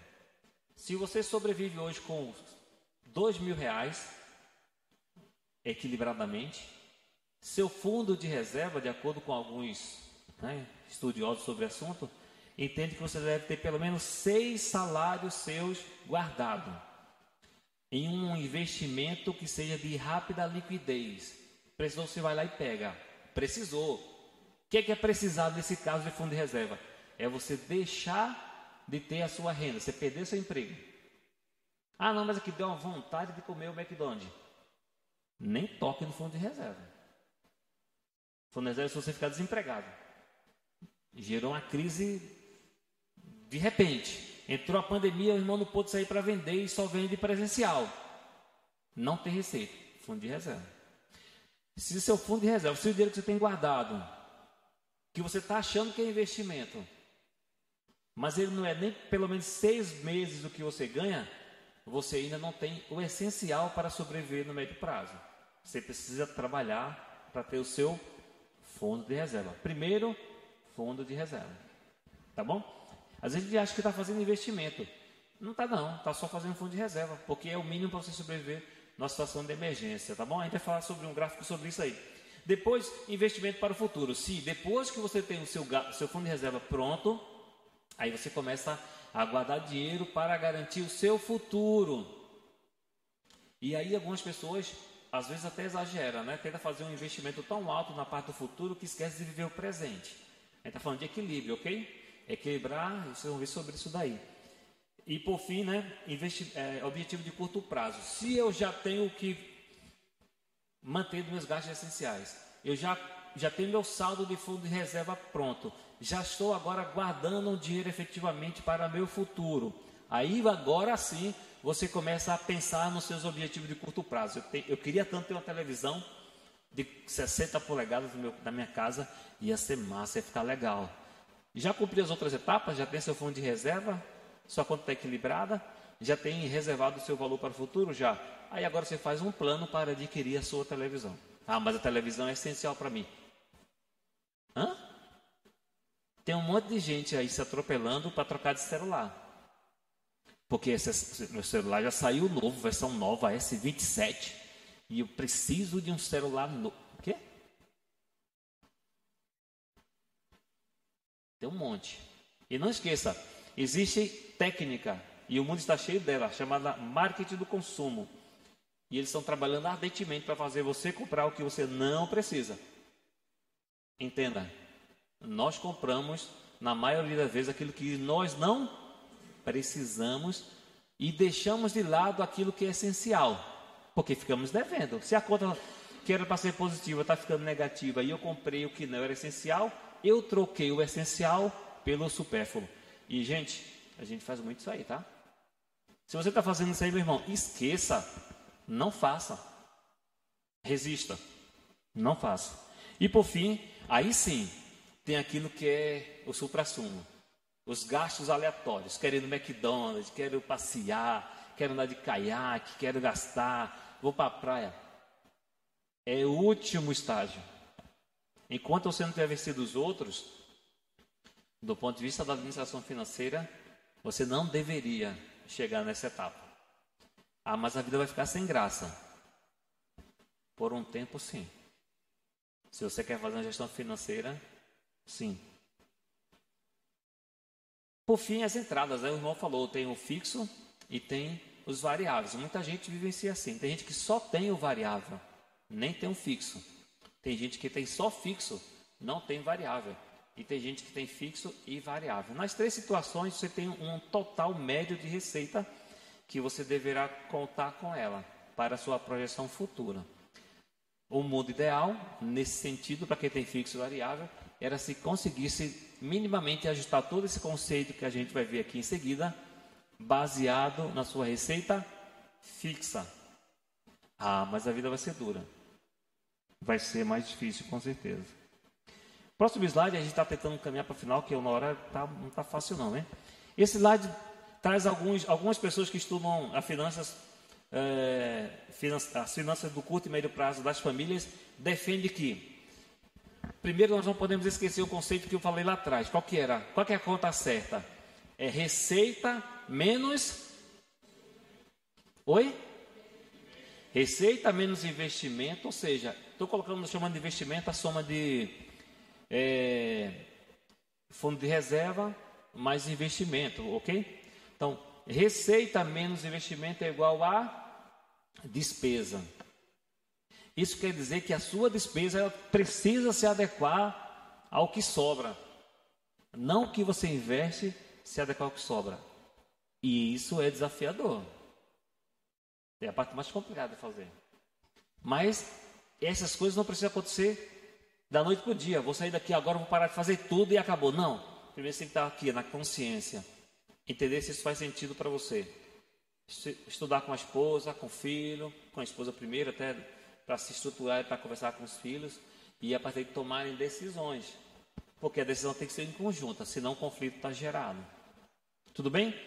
Se você sobrevive hoje com dois mil reais, equilibradamente, seu fundo de reserva, de acordo com alguns, né, estudiosos sobre o assunto, entende que você deve ter pelo menos seis salários seus guardados em um investimento que seja de rápida liquidez. Precisou, você vai lá e pega. Precisou. O que é, que é precisar nesse caso de fundo de reserva? É você deixar de ter a sua renda, você perder seu emprego. Ah, não, mas aqui deu uma vontade de comer o McDonald's. Nem toque no fundo de reserva. Fundo de reserva é se você ficar desempregado. Gerou uma crise de repente. Entrou a pandemia, o irmão não pôde sair para vender e só vende presencial. Não tem receita. Fundo de reserva. Se o seu fundo de reserva, se o dinheiro que você tem guardado, que você está achando que é investimento, mas ele não é nem pelo menos seis meses do que você ganha, você ainda não tem o essencial para sobreviver no médio prazo. Você precisa trabalhar para ter o seu fundo de reserva. Primeiro, fundo de reserva. Tá bom? Às vezes a gente acha que está fazendo investimento. Não está não, está só fazendo fundo de reserva, porque é o mínimo para você sobreviver na situação de emergência, tá bom? A gente vai falar sobre um gráfico sobre isso aí. Depois, investimento para o futuro. Se depois que você tem o seu, seu fundo de reserva pronto, aí você começa a a guardar dinheiro para garantir o seu futuro. E aí algumas pessoas, às vezes até exagera, né? Tenta fazer um investimento tão alto na parte do futuro que esquece de viver o presente. A gente está falando de equilíbrio, ok? Equilibrar, vocês vão ver sobre isso daí. E por fim, né? Investi- é, objetivo de curto prazo. Se eu já tenho que manter meus gastos essenciais, eu já, já tenho meu saldo de fundo de reserva pronto, já estou agora guardando o dinheiro efetivamente para meu futuro. Aí agora sim você começa a pensar nos seus objetivos de curto prazo. Eu, te, eu queria tanto ter uma televisão de sessenta polegadas no meu, na minha casa, ia ser massa, ia ficar legal. Já cumpri as outras etapas, já tem seu fundo de reserva, sua conta está equilibrada, já tem reservado o seu valor para o futuro, já. Aí agora você faz um plano para adquirir a sua televisão. Ah, mas a televisão é essencial para mim. Hã? Tem um monte de gente aí se atropelando para trocar de celular. Porque esse, meu celular já saiu novo, versão nova, S vinte e sete. E eu preciso de um celular novo. O quê? Tem um monte. E não esqueça, existe técnica, e o mundo está cheio dela, chamada marketing do consumo. E eles estão trabalhando ardentemente para fazer você comprar o que você não precisa. Entenda. Nós compramos, na maioria das vezes, aquilo que nós não precisamos e deixamos de lado aquilo que é essencial, porque ficamos devendo. Se a conta que era para ser positiva está ficando negativa e eu comprei o que não era essencial, eu troquei o essencial pelo supérfluo. E, gente, a gente faz muito isso aí, tá? Se você está fazendo isso aí, meu irmão, esqueça, não faça. Resista, não faça. E, por fim, aí sim, tem aquilo que é o suprassumo, os gastos aleatórios. Quero ir no McDonald's, quero passear, quero andar de caiaque, quero gastar, vou para a praia. É o último estágio. Enquanto você não tiver vencido os outros, do ponto de vista da administração financeira, você não deveria chegar nessa etapa. Ah, mas a vida vai ficar sem graça. Por um tempo, sim. Se você quer fazer uma gestão financeira, sim. Por fim, as entradas, né? O irmão falou, tem o fixo e tem os variáveis. Muita gente vivencia assim. Tem gente que só tem o variável, nem tem o fixo. Tem gente que tem só fixo, não tem variável. E tem gente que tem fixo e variável. Nas três situações, você tem um total médio de receita que você deverá contar com ela para a sua projeção futura. O mundo ideal, nesse sentido, para quem tem fixo e variável, era se conseguisse minimamente ajustar todo esse conceito que a gente vai ver aqui em seguida, baseado na sua receita fixa. Ah, mas a vida vai ser dura. Vai ser mais difícil, com certeza. Próximo slide, a gente está tentando caminhar para o final, que uma hora tá, não está fácil não, né? Esse slide traz alguns, algumas pessoas que estudam as finanças, é, finança, as finanças do curto e médio prazo das famílias, defende que primeiro, nós não podemos esquecer o conceito que eu falei lá atrás. Qual que era? Qual que é a conta certa? É receita menos... Oi? Receita menos investimento, ou seja, estou colocando, chamando de investimento a soma de é, fundo de reserva mais investimento, ok? Então, receita menos investimento é igual a despesa. Isso quer dizer que a sua despesa ela precisa se adequar ao que sobra. Não o que você investe se adequar ao que sobra. E isso é desafiador. É a parte mais complicada de fazer. Mas essas coisas não precisam acontecer da noite para o dia. Vou sair daqui agora, vou parar de fazer tudo e acabou. Não. Primeiro você tem que estar aqui na consciência. Entender se isso faz sentido para você. Estudar com a esposa, com o filho, com a esposa primeiro até para se estruturar e para conversar com os filhos. E a partir de tomarem decisões. Porque a decisão tem que ser em conjunta, senão o conflito está gerado. Tudo bem?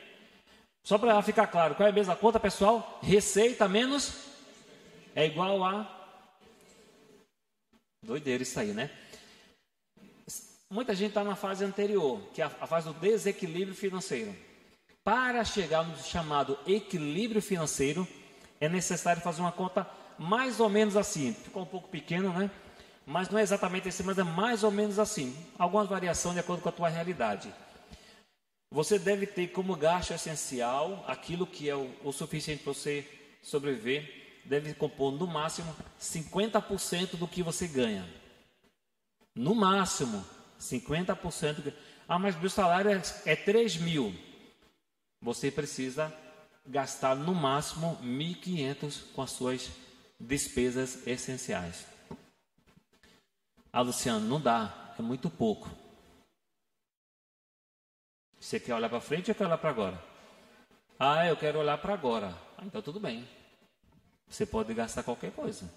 Só para ficar claro, qual é a mesma conta, pessoal? Receita menos é igual a... Doideira isso aí, né? Muita gente está na fase anterior, que é a fase do desequilíbrio financeiro. Para chegar no chamado equilíbrio financeiro, é necessário fazer uma conta mais ou menos assim. Ficou um pouco pequeno, né? Mas não é exatamente assim, mas é mais ou menos assim. Alguma variação de acordo com a tua realidade. Você deve ter como gasto essencial aquilo que é o, o suficiente para você sobreviver. Deve compor no máximo cinquenta por cento do que você ganha. No máximo cinquenta por cento. Do... Ah, mas meu salário é, é três mil. Você precisa gastar no máximo mil e quinhentos com as suas despesas essenciais. Ah, Luciano, não dá, é muito pouco. Você quer olhar para frente ou quer olhar para agora? Ah, eu quero olhar para agora. Ah, então tudo bem. Você pode gastar qualquer coisa.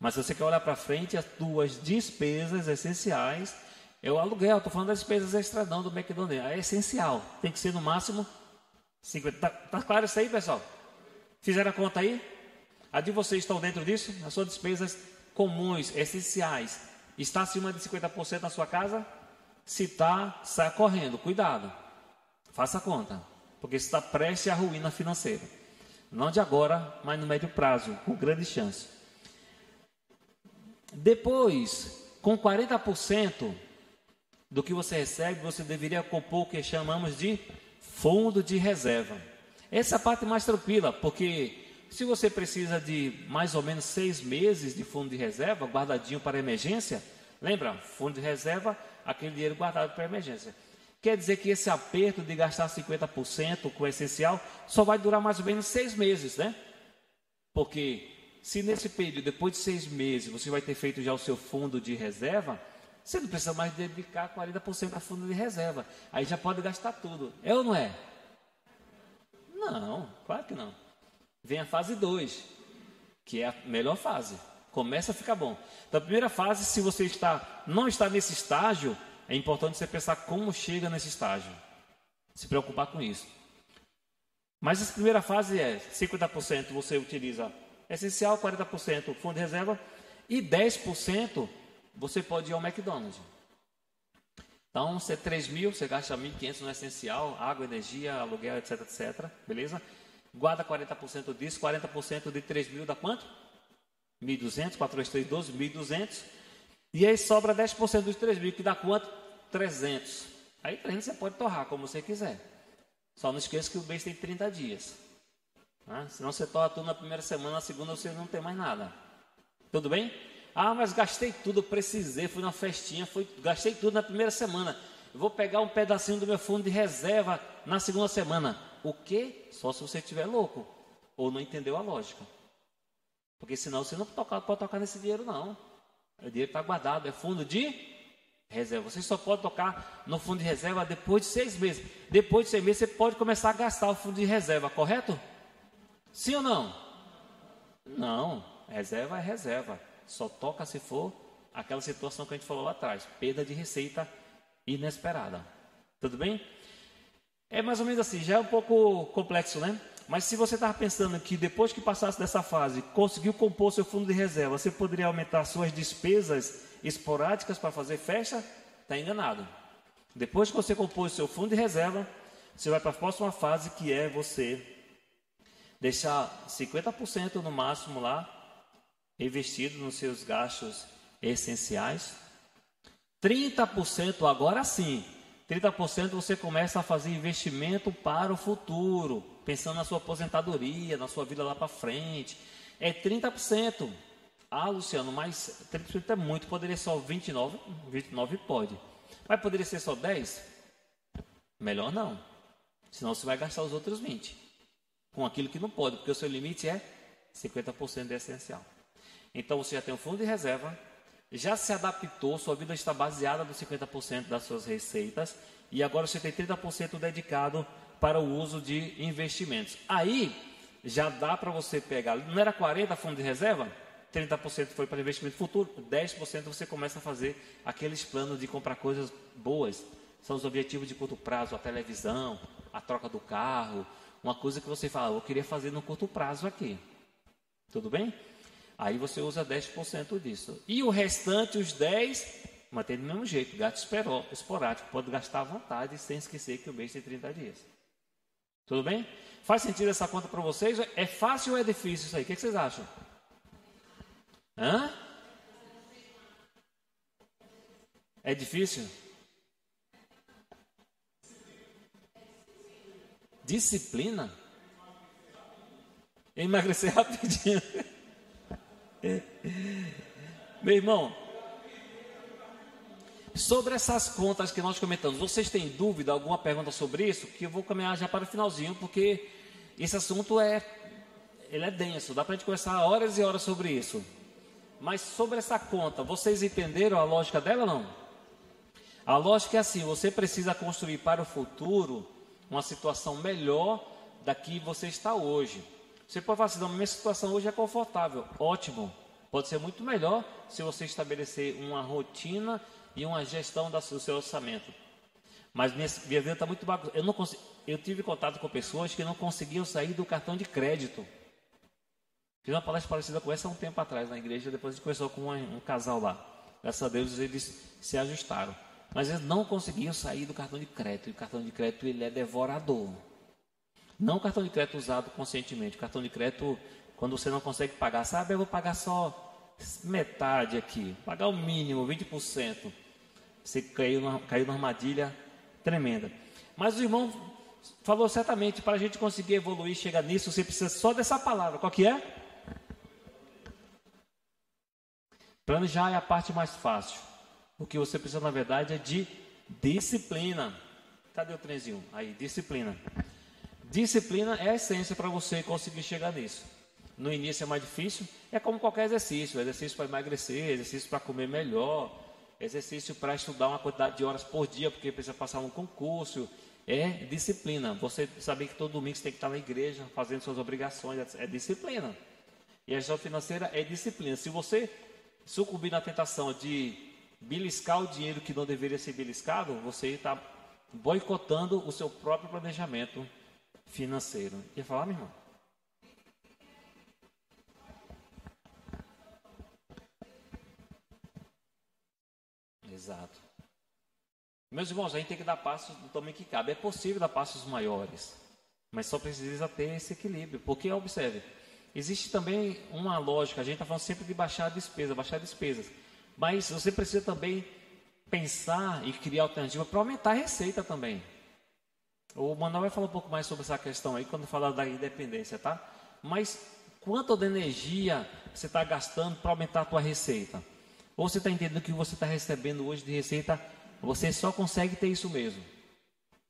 Mas se você quer olhar para frente, as tuas despesas essenciais é o aluguel. Estou falando das despesas estradão do McDonald's. É essencial. Tem que ser no máximo cinquenta. Tá, tá claro isso aí, pessoal? Fizeram a conta aí? A de vocês estão dentro disso? As suas despesas comuns, essenciais. Está acima de cinquenta por cento na sua casa? Se está, sai correndo. Cuidado. Faça a conta. Porque está prestes à ruína financeira. Não de agora, mas no médio prazo. Com grande chance. Depois, com quarenta por cento do que você recebe, você deveria compor o que chamamos de fundo de reserva. Essa é a parte mais tranquila, porque... se você precisa de mais ou menos seis meses de fundo de reserva, guardadinho para emergência, lembra? Fundo de reserva, aquele dinheiro guardado para emergência. Quer dizer que esse aperto de gastar cinquenta por cento com o essencial só vai durar mais ou menos seis meses, né? Porque se nesse período, depois de seis meses, você vai ter feito já o seu fundo de reserva, você não precisa mais dedicar quarenta por cento a fundo de reserva. Aí já pode gastar tudo. É ou não é? Não, claro que não. Vem a fase dois, que é a melhor fase. Começa a ficar bom. Então, a primeira fase, se você está, não está nesse estágio, é importante você pensar como chega nesse estágio. Se preocupar com isso. Mas essa primeira fase é cinquenta por cento você utiliza essencial, quarenta por cento fundo de reserva e dez por cento você pode ir ao McDonald's. Então, se é três mil, você gasta mil e quinhentos no essencial, água, energia, aluguel, etc, etcétera. Beleza? Guarda quarenta por cento disso, quarenta por cento de três mil dá quanto? mil e duzentos, quatro vezes três, doze, mil e duzentos. E aí sobra dez por cento dos três mil, que dá quanto? trezentos. Aí trezentos você pode torrar como você quiser. Só não esqueça que o mês tem trinta dias. Né? Senão você torra tudo na primeira semana, na segunda você não tem mais nada. Tudo bem? Ah, mas gastei tudo, precisei, fui numa festinha, fui, gastei tudo na primeira semana. Eu vou pegar um pedacinho do meu fundo de reserva na segunda semana. O quê? Só se você estiver louco ou não entendeu a lógica. Porque senão você não pode tocar nesse dinheiro, não. O dinheiro está guardado, é fundo de reserva. Você só pode tocar no fundo de reserva depois de seis meses. Depois de seis meses você pode começar a gastar o fundo de reserva, correto? Sim ou não? Não. Reserva é reserva. Só toca se for aquela situação que a gente falou lá atrás. Perda de receita inesperada. Tudo bem? É mais ou menos assim, já é um pouco complexo, né? Mas se você estava pensando que depois que passasse dessa fase, conseguiu compor seu fundo de reserva, você poderia aumentar suas despesas esporádicas para fazer festa, está enganado. Depois que você compôs seu fundo de reserva, você vai para a próxima fase, que é você deixar cinquenta por cento no máximo lá, investido nos seus gastos essenciais. trinta por cento agora sim. trinta por cento você começa a fazer investimento para o futuro, pensando na sua aposentadoria, na sua vida lá para frente. É trinta por cento. Ah, Luciano, mas trinta por cento é muito, poderia só vinte e nove por cento? vinte e nove por cento pode. Mas poderia ser só dez por cento? Melhor não. Senão você vai gastar os outros vinte por cento com aquilo que não pode, porque o seu limite é cinquenta por cento do essencial. Então você já tem um fundo de reserva, já se adaptou, sua vida está baseada nos cinquenta por cento das suas receitas e agora você tem trinta por cento dedicado para o uso de investimentos. Aí já dá para você pegar, não era quarenta por cento fundo de reserva? trinta por cento foi para investimento futuro, dez por cento você começa a fazer aqueles planos de comprar coisas boas. São os objetivos de curto prazo, a televisão, a troca do carro, uma coisa que você fala, eu queria fazer no curto prazo aqui. Tudo bem? Aí você usa dez por cento disso. E o restante, os dez por cento, mantém do mesmo jeito, gasto esporádico, pode gastar à vontade sem esquecer que o mês tem trinta dias. Tudo bem? Faz sentido essa conta para vocês? É fácil ou é difícil isso aí? O que vocês acham? Hã? É difícil? Disciplina? Emagrecer rapidinho. Meu irmão, sobre essas contas que nós comentamos, vocês têm dúvida, alguma pergunta sobre isso? Que eu vou caminhar já para o finalzinho, porque esse assunto é, ele é denso, dá para a gente conversar horas e horas sobre isso. Mas sobre essa conta, vocês entenderam a lógica dela ou não? A lógica é assim, você precisa construir para o futuro uma situação melhor da que você está hoje. Você pode falar assim, não, minha situação hoje é confortável. Ótimo, pode ser muito melhor se você estabelecer uma rotina e uma gestão do seu orçamento. Mas minha, minha vida está muito bagunçada. Eu, não consigo, eu tive contato com pessoas que não conseguiam sair do cartão de crédito. Fiz uma palestra parecida com essa há um tempo atrás na igreja, depois a gente conversou com um, um casal lá. Graças a Deus eles se ajustaram. Mas eles não conseguiam sair do cartão de crédito. E o cartão de crédito ele é devorador. Não o cartão de crédito usado conscientemente. O cartão de crédito, quando você não consegue pagar, sabe, eu vou pagar só metade aqui. Pagar o mínimo, vinte por cento. Você caiu, na, caiu numa armadilha tremenda. Mas o irmão falou certamente, para a gente conseguir evoluir e chegar nisso, você precisa só dessa palavra. Qual que é? Planejar é a parte mais fácil. O que você precisa, na verdade, é de disciplina. Cadê o trenzinho? Aí, disciplina. Disciplina é a essência para você conseguir chegar nisso. No início é mais difícil, é como qualquer exercício. Exercício para emagrecer, exercício para comer melhor, exercício para estudar uma quantidade de horas por dia, porque precisa passar um concurso. É disciplina. Você saber que todo domingo você tem que estar na igreja, fazendo suas obrigações, é disciplina. E a gestão financeira é disciplina. Se você sucumbir na tentação de beliscar o dinheiro que não deveria ser beliscado, você está boicotando o seu próprio planejamento financeiro. Ia falar, meu irmão? Exato. Meus irmãos, a gente tem que dar passos do tamanho que cabe. É possível dar passos maiores, mas só precisa ter esse equilíbrio. Porque, observe, existe também uma lógica. A gente está falando sempre de baixar a despesa, baixar despesas. Mas você precisa também pensar e criar alternativa para aumentar a receita também. O Manuel vai falar um pouco mais sobre essa questão aí quando falar da independência, tá? Mas quanto de energia você está gastando para aumentar a tua receita? Ou você está entendendo que o que você está recebendo hoje de receita, você só consegue ter isso mesmo?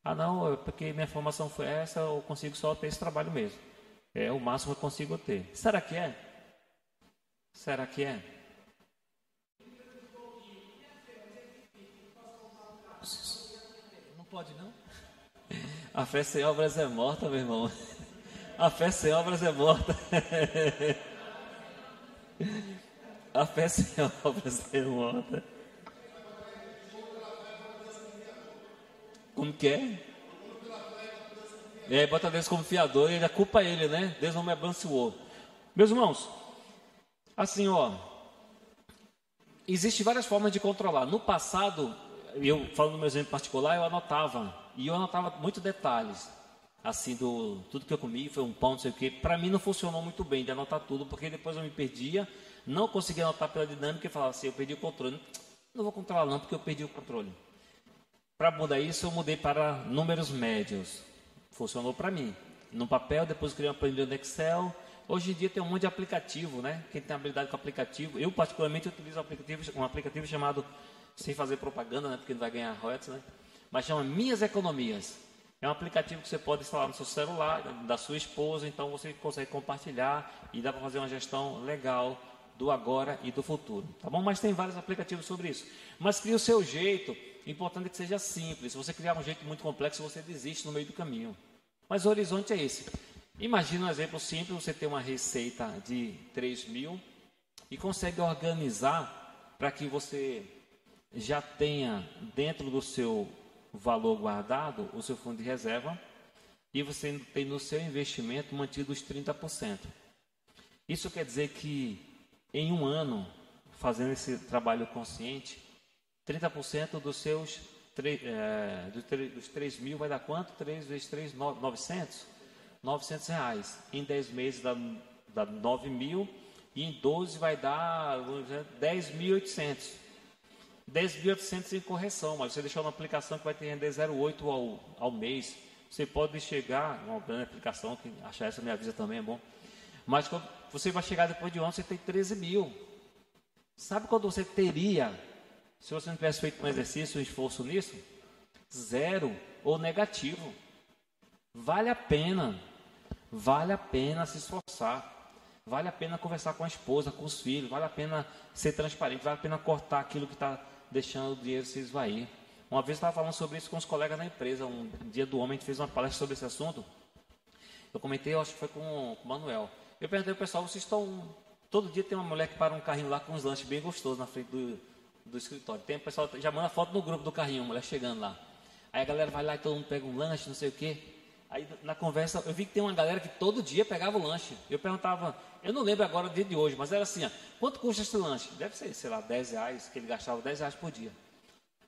Ah, não, porque minha formação foi essa, eu consigo só ter esse trabalho mesmo. É o máximo que eu consigo ter. Será que é? Será que é? Não pode, não? A fé sem obras é morta, meu irmão. A fé sem obras é morta. A fé sem obras é morta. Como que é? E aí bota Deus como fiador e ainda culpa ele, né? Deus não me abençoou. Meus irmãos, assim, ó. Existem várias formas de controlar. No passado, eu falo no meu exemplo particular, eu anotava. E eu anotava muitos detalhes, assim, do tudo que eu comi, foi um pão, não sei o quê. Para mim não funcionou muito bem de anotar tudo, porque depois eu me perdia, não conseguia anotar pela dinâmica e falava assim, eu perdi o controle. Não vou controlar não, porque eu perdi o controle. Para mudar isso, eu mudei para números médios. Funcionou para mim. No papel, depois eu criei um planilha no Excel, Hoje em dia tem um monte de aplicativo, né? Quem tem habilidade com aplicativo. Eu, particularmente, utilizo um aplicativo, um aplicativo chamado, sem fazer propaganda, né? Porque não vai ganhar royalties, né? Mas chama Minhas Economias. É um aplicativo que você pode instalar no seu celular, da sua esposa, então você consegue compartilhar e dá para fazer uma gestão legal do agora e do futuro, tá bom? Mas tem vários aplicativos sobre isso. Mas cria o seu jeito, importante é que seja simples. Se você criar um jeito muito complexo, você desiste no meio do caminho. Mas o horizonte é esse. Imagina um exemplo simples, você tem uma receita de três mil e consegue organizar para que você já tenha dentro do seu valor guardado, o seu fundo de reserva, e você tem no seu investimento mantido os trinta por cento. Isso quer dizer que em um ano, fazendo esse trabalho consciente, trinta por cento dos seus é, dos três mil vai dar quanto? três vezes três, novecentos? novecentos reais. Em dez meses dá, dá nove mil e em doze vai dar dez mil e oitocentos. dez mil e oitocentos em correção, mas você deixou uma aplicação que vai te render zero vírgula oito ao, ao mês. Você pode chegar, uma grande aplicação, que achar essa me avisa também é bom. Mas quando você vai chegar depois de ontem, você tem treze mil. Sabe quando você teria, se você não tivesse feito um exercício, um esforço nisso? Zero ou negativo. Vale a pena, vale a pena se esforçar. Vale a pena conversar com a esposa, com os filhos, vale a pena ser transparente, vale a pena cortar aquilo que está deixando o dinheiro se esvair. Uma vez eu estava falando sobre isso com os colegas da empresa, um dia do homem, a gente fez uma palestra sobre esse assunto. Eu comentei, eu acho que foi com o Manuel. Eu perguntei ao pessoal, vocês estão... Todo dia tem uma mulher que para um carrinho lá com uns lanches bem gostosos na frente do, do escritório. Tem o pessoal, já manda foto no grupo do carrinho, mulher chegando lá. Aí a galera vai lá e todo mundo pega um lanche, não sei o quê. Aí na conversa, eu vi que tem uma galera que todo dia pegava o lanche. Eu perguntava, eu não lembro agora o dia de hoje, mas era assim, ó, quanto custa esse lanche? Deve ser, sei lá, dez reais, que ele gastava dez reais por dia.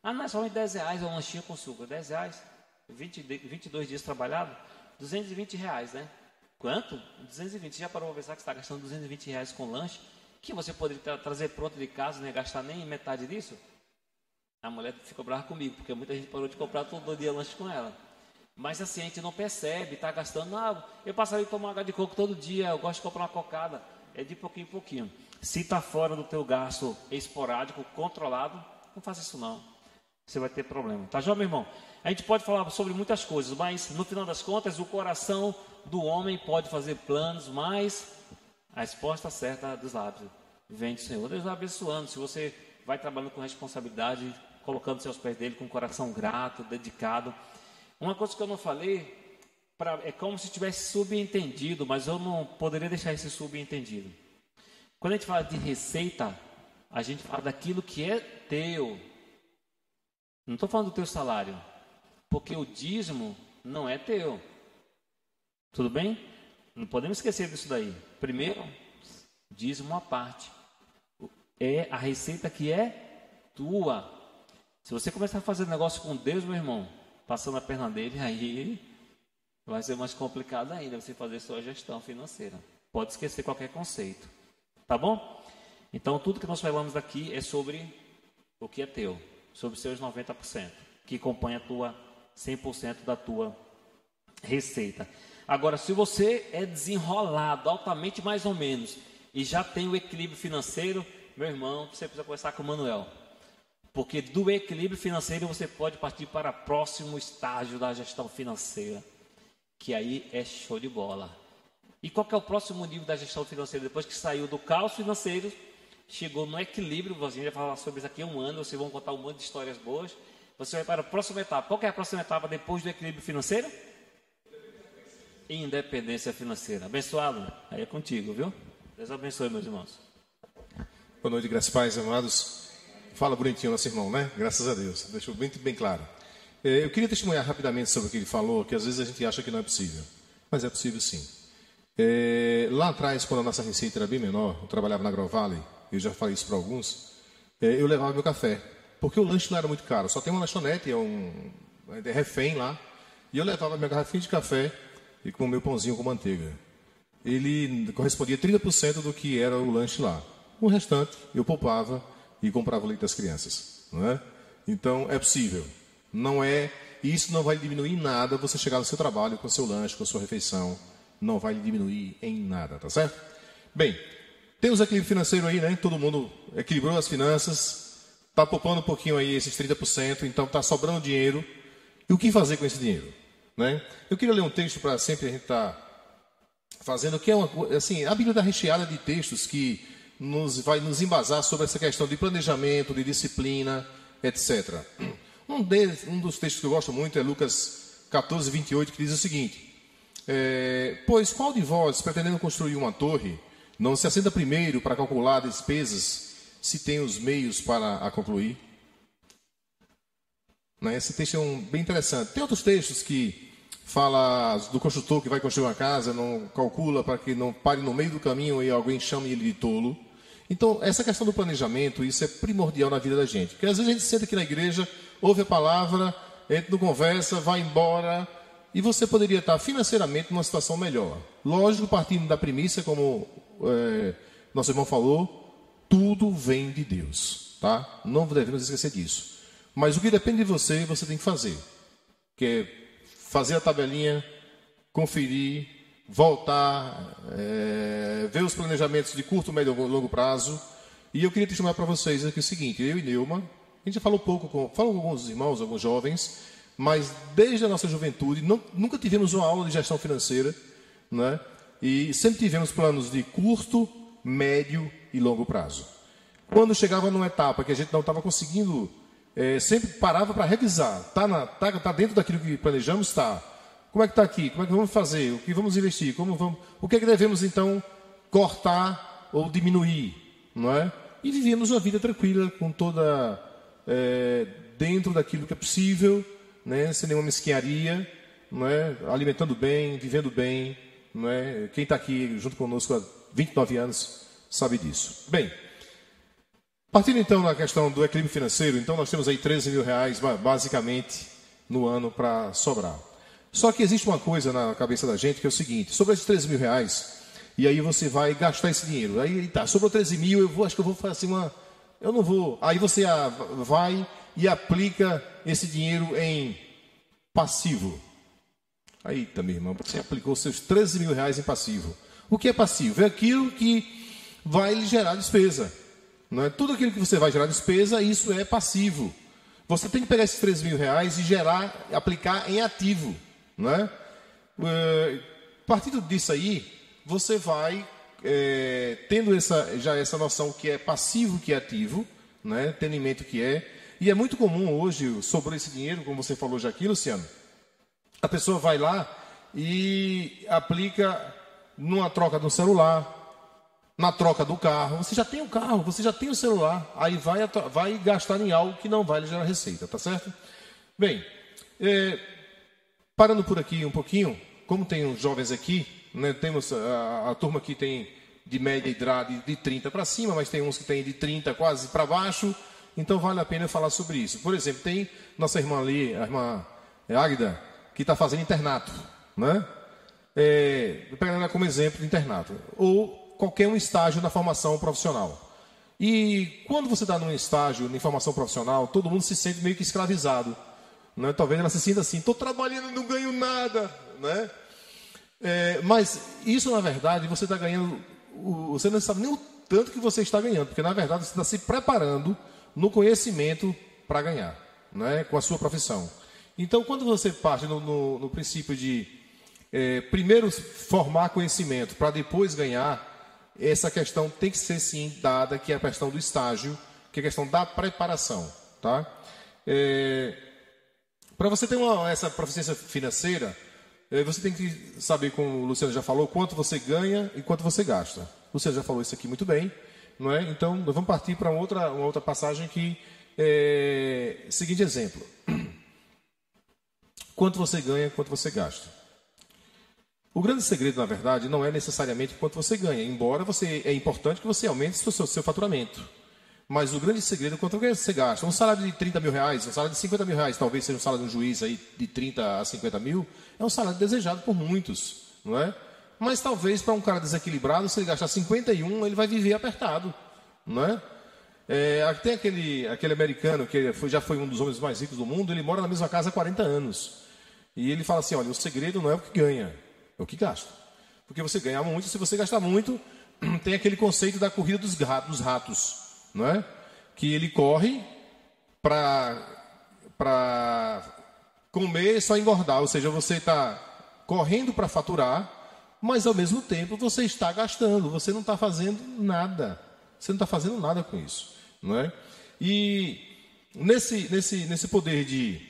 Ah, não é somente dez reais, é um lanchinho com suco, dez reais, vinte, vinte e dois dias trabalhado, duzentos e vinte reais, né? Quanto? duzentos e vinte, você já parou para pensar que você está gastando duzentos e vinte reais com lanche, que você poderia tra- trazer pronto de casa, não ia gastar nem metade disso? A mulher ficou brava comigo, porque muita gente parou de comprar todo dia lanche com ela. Mas assim, a gente não percebe, está gastando. Ah, eu passaria a tomar água de coco todo dia, eu gosto de comprar uma cocada. É de pouquinho em pouquinho. Se está fora do teu gasto esporádico, controlado, não faça isso não. Você vai ter problema. Tá joia, meu irmão? A gente pode falar sobre muitas coisas, mas no final das contas, o coração do homem pode fazer planos, mas a resposta certa dos lábios vem do Senhor. Deus vai abençoando. Se você vai trabalhando com responsabilidade, colocando seus pés dele com um coração grato, dedicado. Uma coisa que eu não falei, pra, é como se tivesse subentendido, mas eu não poderia deixar esse subentendido. Quando a gente fala de receita, a gente fala daquilo que é teu. Não estou falando do teu salário, porque o dízimo não é teu. Tudo bem? Não podemos esquecer disso daí. Primeiro, dízimo à parte. É a receita que é tua. Se você começar a fazer negócio com Deus, meu irmão, passando a perna dele, aí vai ser mais complicado ainda você fazer sua gestão financeira. Pode esquecer qualquer conceito, tá bom? Então, tudo que nós falamos aqui é sobre o que é teu, sobre os seus noventa por cento, que acompanha a tua cem por cento da tua receita. Agora, se você é desenrolado, altamente mais ou menos, e já tem o equilíbrio financeiro, meu irmão, você precisa conversar com o Manuel. Porque do equilíbrio financeiro você pode partir para o próximo estágio da gestão financeira, que aí é show de bola. E qual que é o próximo nível da gestão financeira? Depois que saiu do caos financeiro, chegou no equilíbrio, você vai falar sobre isso aqui um ano, vocês vão contar um monte de histórias boas, você vai para a próxima etapa. Qual que é a próxima etapa depois do equilíbrio financeiro? Independência financeira. Abençoado? Aí é contigo, viu? Deus abençoe, meus irmãos. Boa noite, graças a Deus, amados. Fala bonitinho nosso irmão, né? Graças a Deus. Deixou bem, bem claro. Eu queria testemunhar rapidamente sobre o que ele falou, que às vezes a gente acha que não é possível. Mas é possível sim. Lá atrás, quando a nossa receita era bem menor, eu trabalhava na Agro Valley, eu já falei isso para alguns, eu levava meu café. Porque o lanche não era muito caro. Só tem uma lanchonete, é um é refém lá. E eu levava minha garrafinha de café e com o meu pãozinho com manteiga. Ele correspondia a trinta por cento do que era o lanche lá. O restante eu poupava e comprava o leite das crianças, não é? Então, é possível. Não é, isso não vai diminuir nada você chegar no seu trabalho com seu lanche, com sua refeição, não vai diminuir em nada, tá certo? Bem, temos equilíbrio financeiro aí, né? Todo mundo equilibrou as finanças, está poupando um pouquinho aí esses trinta por cento, então está sobrando dinheiro. E o que fazer com esse dinheiro, né? Eu queria ler um texto para sempre a gente estar tá fazendo, que é uma coisa, assim, a Bíblia está recheada de textos que nos, vai nos embasar sobre essa questão de planejamento, de disciplina, etcétera. Um, deles, um dos textos que eu gosto muito é Lucas quatorze, vinte e oito, que diz o seguinte: é, pois qual de vós, pretendendo construir uma torre, não se assenta primeiro para calcular despesas, se tem os meios para a concluir? Né? Esse texto é um, bem interessante. Tem outros textos que fala do construtor que vai construir uma casa, não calcula para que não pare no meio do caminho e alguém chame ele de tolo. Então, essa questão do planejamento, isso é primordial na vida da gente. Porque às vezes a gente senta aqui na igreja, ouve a palavra, entra no conversa, vai embora, e você poderia estar financeiramente numa situação melhor. Lógico, partindo da premissa, como é, nosso irmão falou, tudo vem de Deus, tá? Não devemos esquecer disso. Mas o que depende de você, você tem que fazer. Que é fazer a tabelinha, conferir, voltar, é, ver os planejamentos de curto, médio e longo prazo. E eu queria te chamar para vocês aqui o seguinte: eu e Neuma, a gente já falou pouco, com, falou com alguns irmãos, alguns jovens, mas desde a nossa juventude não, nunca tivemos uma aula de gestão financeira, né? E sempre tivemos planos de curto, médio e longo prazo. Quando chegava numa etapa que a gente não estava conseguindo, é, sempre parava para revisar. Está tá, tá dentro daquilo que planejamos? Está. Como é que está aqui? Como é que vamos fazer? O que vamos investir? Como vamos... O que é que devemos, então, cortar ou diminuir? Não é? E vivemos uma vida tranquila, com toda, é, dentro daquilo que é possível, né? Sem nenhuma mesquinharia, não é? Alimentando bem, vivendo bem. Não é? Quem está aqui junto conosco há vinte e nove anos sabe disso. Bem, partindo, então, da questão do equilíbrio financeiro, então nós temos aí treze mil reais, basicamente, no ano para sobrar. Só que existe uma coisa na cabeça da gente que é o seguinte: sobre esses treze mil reais, e aí você vai gastar esse dinheiro. Aí tá, sobrou treze mil, eu vou, acho que eu vou fazer uma... Eu não vou... Aí você vai e aplica esse dinheiro em passivo. Aí, tá, meu irmão, você aplicou seus treze mil reais em passivo. O que é passivo? É aquilo que vai lhe gerar despesa. Não é? Tudo aquilo que você vai gerar despesa, isso é passivo. Você tem que pegar esses treze mil reais e gerar, aplicar em ativo. Não é? É, partindo disso aí, você vai é, tendo essa, já essa noção que é passivo, que é ativo, né? Tendo em mente o que é. E é muito comum hoje, sobrou esse dinheiro, como você falou já aqui, Luciano, a pessoa vai lá e aplica numa troca do celular, na troca do carro. Você já tem o carro, você já tem o celular, aí vai, vai gastar em algo que não vai lhe gerar receita, tá certo? Bem, é... Parando por aqui um pouquinho, como tem uns jovens aqui, né, temos a, a turma que tem de média idade de trinta para cima, mas tem uns que tem de trinta quase para baixo, então vale a pena falar sobre isso. Por exemplo, tem nossa irmã ali, a irmã Águida, que está fazendo internato, né? É, pegando ela como exemplo de internato, ou qualquer um estágio na formação profissional. E quando você está num estágio de formação profissional, todo mundo se sente meio que escravizado. Né? Talvez ela se sinta assim: estou trabalhando e não ganho nada, né? É, mas isso, na verdade, você está ganhando, você não sabe nem o tanto que você está ganhando, porque, na verdade, você está se preparando no conhecimento para ganhar, né? Com a sua profissão. Então, quando você parte no, no, no princípio de é, primeiro formar conhecimento para depois ganhar, essa questão tem que ser, sim, dada, que é a questão do estágio, que é a questão da preparação, tá? É... Para você ter uma, essa proficiência financeira, você tem que saber, como o Luciano já falou, quanto você ganha e quanto você gasta. O Luciano já falou isso aqui muito bem, não é? Então, nós vamos partir para uma outra, uma outra passagem que é o seguinte exemplo. Quanto você ganha, quanto você gasta. O grande segredo, na verdade, não é necessariamente quanto você ganha, embora você, é importante que você aumente o seu, seu faturamento. Mas o grande segredo é quanto você gasta. Um salário de trinta mil reais, um salário de cinquenta mil reais, talvez seja um salário de um juiz aí de trinta a cinquenta mil, é um salário desejado por muitos, não é? Mas talvez para um cara desequilibrado, se ele gastar cinquenta e um, ele vai viver apertado, não é? É, tem aquele, aquele americano que foi, já foi um dos homens mais ricos do mundo, ele mora na mesma casa há quarenta anos. E ele fala assim: olha, o segredo não é o que ganha, é o que gasta. porque você ganhava muito, se você gastar muito, tem aquele conceito da corrida dos ratos, dos ratos, não é? Que ele corre para comer e só engordar, ou seja, você está correndo para faturar, mas ao mesmo tempo você está gastando, você não está fazendo nada, você não está fazendo nada com isso, não é? E nesse, nesse, nesse poder de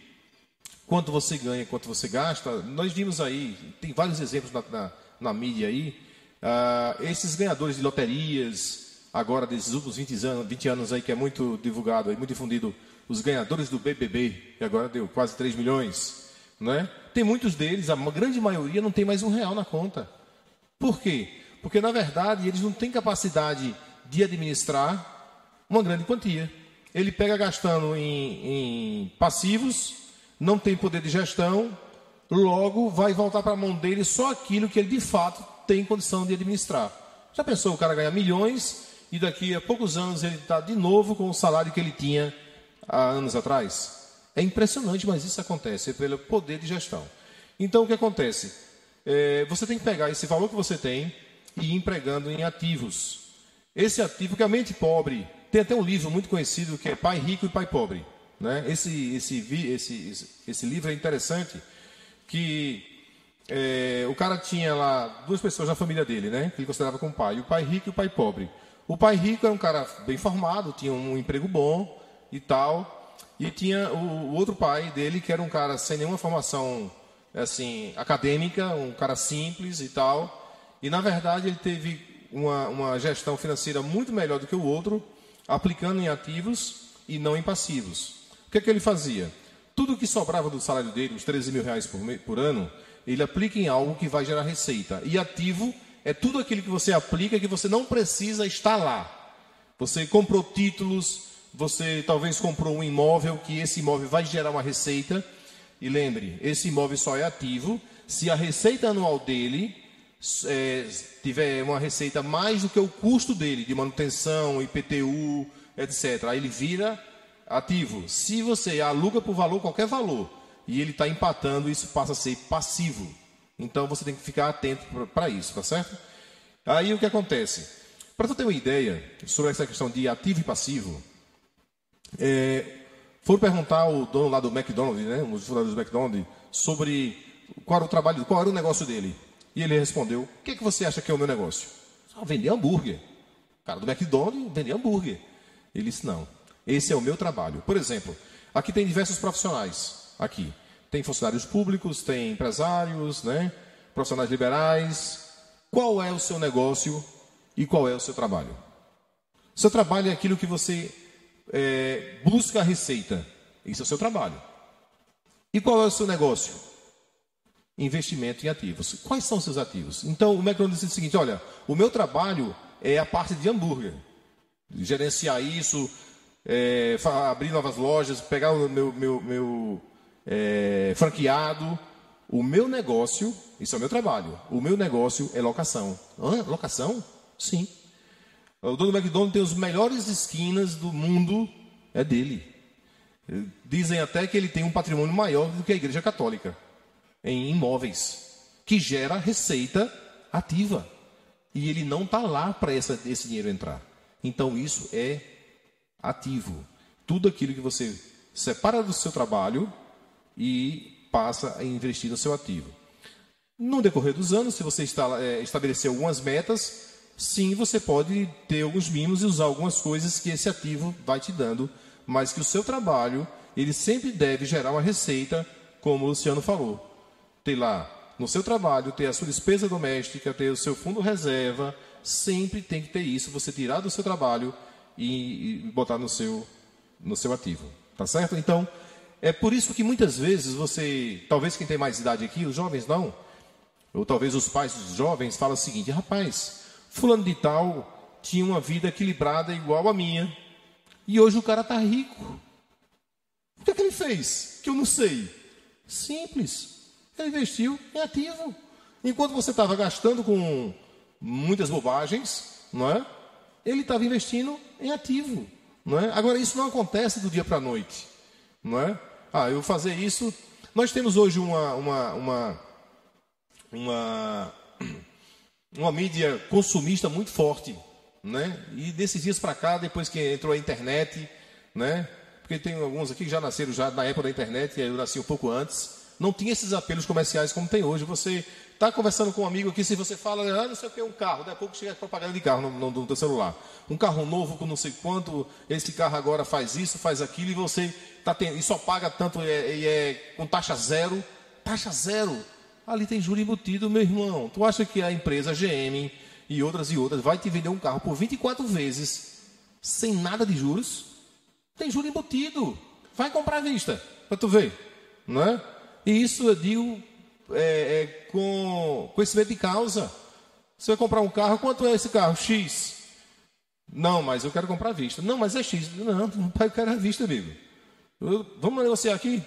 quanto você ganha, quanto você gasta, nós vimos aí, tem vários exemplos na, na, na mídia aí, uh, esses ganhadores de loterias, agora desses últimos vinte anos aí, que é muito divulgado, aí, muito difundido, os ganhadores do B B B, que agora deu quase três milhões, né? Tem muitos deles, a grande maioria não tem mais um real na conta. Por quê? Porque, na verdade, eles não têm capacidade de administrar uma grande quantia. Ele pega gastando em, em passivos, não tem poder de gestão, logo vai voltar para a mão dele só aquilo que ele, de fato, tem condição de administrar. Já pensou o cara ganhar milhões e daqui a poucos anos ele está de novo com o salário que ele tinha há anos atrás? É impressionante, mas isso acontece, é pelo poder de gestão. Então, o que acontece? É, você tem que pegar esse valor que você tem e ir empregando em ativos. Esse ativo que a mente pobre... Tem até um livro muito conhecido que é Pai Rico e Pai Pobre, né? Esse, esse, esse, esse, esse livro é interessante, que é, o cara tinha lá duas pessoas na família dele, né? Que ele considerava como pai, o pai rico e o pai pobre. O pai rico era um cara bem formado, tinha um emprego bom e tal, e tinha o, o outro pai dele, que era um cara sem nenhuma formação assim, acadêmica, um cara simples e tal, e na verdade ele teve uma, uma gestão financeira muito melhor do que o outro, aplicando em ativos e não em passivos. O que é que ele fazia? Tudo que sobrava do salário dele, uns treze mil reais por, me, por ano, ele aplica em algo que vai gerar receita. E ativo é tudo aquilo que você aplica que você não precisa estar lá. Você comprou títulos, você talvez comprou um imóvel, que esse imóvel vai gerar uma receita. E lembre, esse imóvel só é ativo se a receita anual dele... É, tiver uma receita mais do que o custo dele, de manutenção, I P T U, etcétera. Aí ele vira ativo. Se você aluga por valor, qualquer valor, e ele está empatando, isso passa a ser passivo. Então, você tem que ficar atento para isso, tá certo? Aí, o que acontece? Para você ter uma ideia sobre essa questão de ativo e passivo, é, foram perguntar ao dono lá do McDonald's, né, um dos fundadores do McDonald's, sobre qual era o trabalho, qual era o negócio dele. E ele respondeu, o que, é que você acha que é o meu negócio? Ah, vender hambúrguer. O cara do McDonald's vende hambúrguer. Ele disse, não, esse é o meu trabalho. Por exemplo, aqui tem diversos profissionais. Aqui tem funcionários públicos, tem empresários, né? Profissionais liberais. Qual é o seu negócio e qual é o seu trabalho? Seu trabalho é aquilo que você é, busca a receita. Isso é o seu trabalho. E qual é o seu negócio? Investimento em ativos. Quais são os seus ativos? Então, o McDonald's disse o seguinte, olha, o meu trabalho é a parte de hambúrguer. Gerenciar isso, é, abrir novas lojas, pegar o meu, meu, meu é, franqueado. O meu negócio, isso é o meu trabalho, o meu negócio é locação. Hã? Locação? Sim. O dono do McDonald's tem as melhores esquinas do mundo, é dele. Dizem até que ele tem um patrimônio maior do que a Igreja Católica. Em imóveis, que gera receita ativa. E ele não está lá para esse dinheiro entrar. Então, isso é ativo. Tudo aquilo que você separa do seu trabalho e passa a investir no seu ativo. No decorrer dos anos, se você está, é, estabelecer algumas metas, sim, você pode ter alguns mimos e usar algumas coisas que esse ativo vai te dando, mas que o seu trabalho, ele sempre deve gerar uma receita, como o Luciano falou. Ter lá no seu trabalho, ter a sua despesa doméstica, ter o seu fundo reserva, sempre tem que ter isso, você tirar do seu trabalho e, e botar no seu, no seu ativo, tá certo? Então, é por isso que muitas vezes você, talvez quem tem mais idade aqui, os jovens não, ou talvez os pais dos jovens falam o seguinte, rapaz, fulano de tal tinha uma vida equilibrada igual a minha, e hoje o cara tá rico. O que é que ele fez? Que eu não sei. Simples. Ele investiu em ativo. Enquanto você estava gastando com muitas bobagens, não é? Ele estava investindo em ativo. Não é? Agora, isso não acontece do dia para a noite. Não é? Ah, eu vou fazer isso... Nós temos hoje uma, uma, uma, uma, uma mídia consumista muito forte, né? E desses dias para cá, depois que entrou a internet, né? Porque tem alguns aqui que já nasceram já na época da internet, eu nasci um pouco antes, não tinha esses apelos comerciais como tem hoje. Você está conversando com um amigo aqui, se você fala, ah, não sei o que, um carro, daqui a pouco chega a propaganda de carro no, no, no celular. Um carro novo com não sei quanto, esse carro agora faz isso, faz aquilo, e você tá tendo, e só paga tanto, e é com taxa zero, taxa zero. Ali tem juro embutido, meu irmão. Tu acha que a empresa G M e outras e outras vai te vender um carro por vinte e quatro vezes sem nada de juros? Tem juro embutido. Vai comprar à vista, para tu ver. Não é? E isso eu digo é, é, com conhecimento de causa. Você vai comprar um carro, quanto é esse carro? X. Não, mas eu quero comprar à vista. Não, mas é X. Não, eu quero à vista, amigo. Eu, vamos negociar aqui?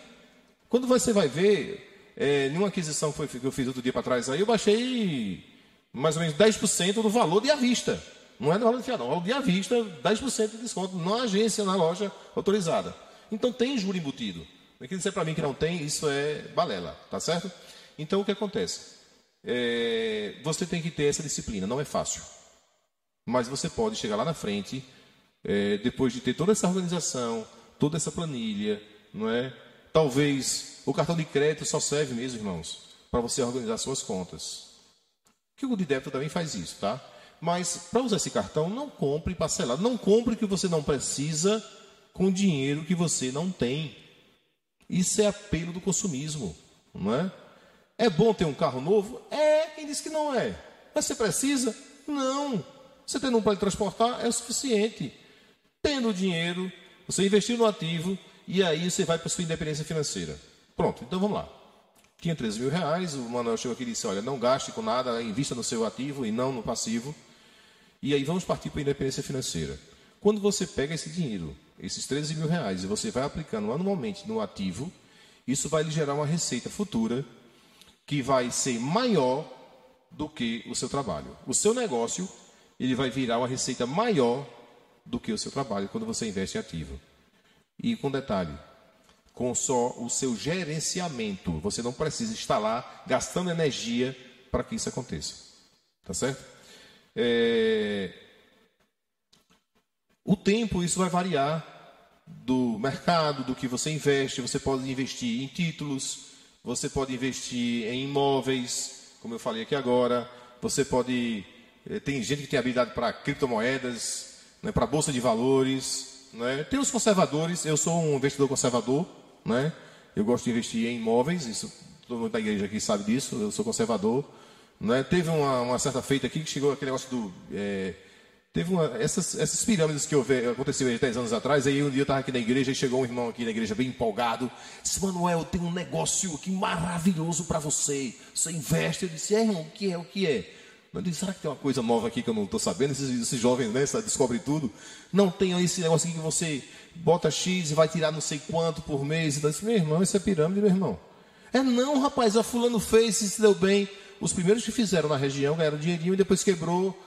Quando você vai ver, é, numa aquisição que, foi, que eu fiz outro dia para trás, aí eu baixei mais ou menos dez por cento do valor de à vista. Não é do valor de fiado, é do valor de à vista, dez por cento de desconto na agência, na loja autorizada. Então tem juro embutido. Não quer dizer para mim que não tem, isso é balela, tá certo? Então o que acontece? É, você tem que ter essa disciplina, não é fácil. Mas você pode chegar lá na frente, é, depois de ter toda essa organização, toda essa planilha, não é? Talvez o cartão de crédito só serve mesmo, irmãos, para você organizar suas contas. Que o de débito também faz isso, tá? Mas para usar esse cartão, não compre parcelado, não compre o que você não precisa com dinheiro que você não tem. Isso é apelo do consumismo, não é? É bom ter um carro novo? É, quem disse que não é? Mas você precisa? Não. Você tendo um para transportar é o suficiente. Tendo dinheiro, você investiu no ativo e aí você vai para a sua independência financeira. Pronto, então vamos lá. Tinha treze mil reais, o Manuel chegou aqui e disse, olha, não gaste com nada, invista no seu ativo e não no passivo. E aí vamos partir para a independência financeira. Quando você pega esse dinheiro, esses treze mil reais, e você vai aplicando anualmente no ativo, isso vai lhe gerar uma receita futura que vai ser maior do que o seu trabalho. O seu negócio, ele vai virar uma receita maior do que o seu trabalho quando você investe em ativo. E com detalhe, com só o seu gerenciamento, você não precisa estar lá gastando energia para que isso aconteça. Tá certo? É... O tempo, isso vai variar do mercado, do que você investe. Você pode investir em títulos, você pode investir em imóveis, como eu falei aqui agora. Você pode... Tem gente que tem habilidade para criptomoedas, né, para bolsa de valores. Né? Tem os conservadores. Eu sou um investidor conservador. Né? Eu gosto de investir em imóveis. Isso, todo mundo da igreja aqui sabe disso. Eu sou conservador. Né? Teve uma, uma certa feita aqui que chegou aquele negócio do... É, Teve uma, essas, essas pirâmides que aconteceu dez anos atrás. Aí um dia eu estava aqui na igreja e chegou um irmão aqui na igreja bem empolgado. Disse, Manuel, eu tenho um negócio aqui maravilhoso para você. Você investe. Eu disse, é irmão, o que é, o que é? Eu disse, será que tem uma coisa nova aqui que eu não estou sabendo? Esses, esses jovens, né, descobrem tudo. Não, tem esse negócio aqui que você bota X e vai tirar não sei quanto por mês. Então eu disse, meu irmão, isso é pirâmide, meu irmão. É não, rapaz, a fulano fez e se deu bem. Os primeiros que fizeram na região ganharam dinheirinho e depois quebrou.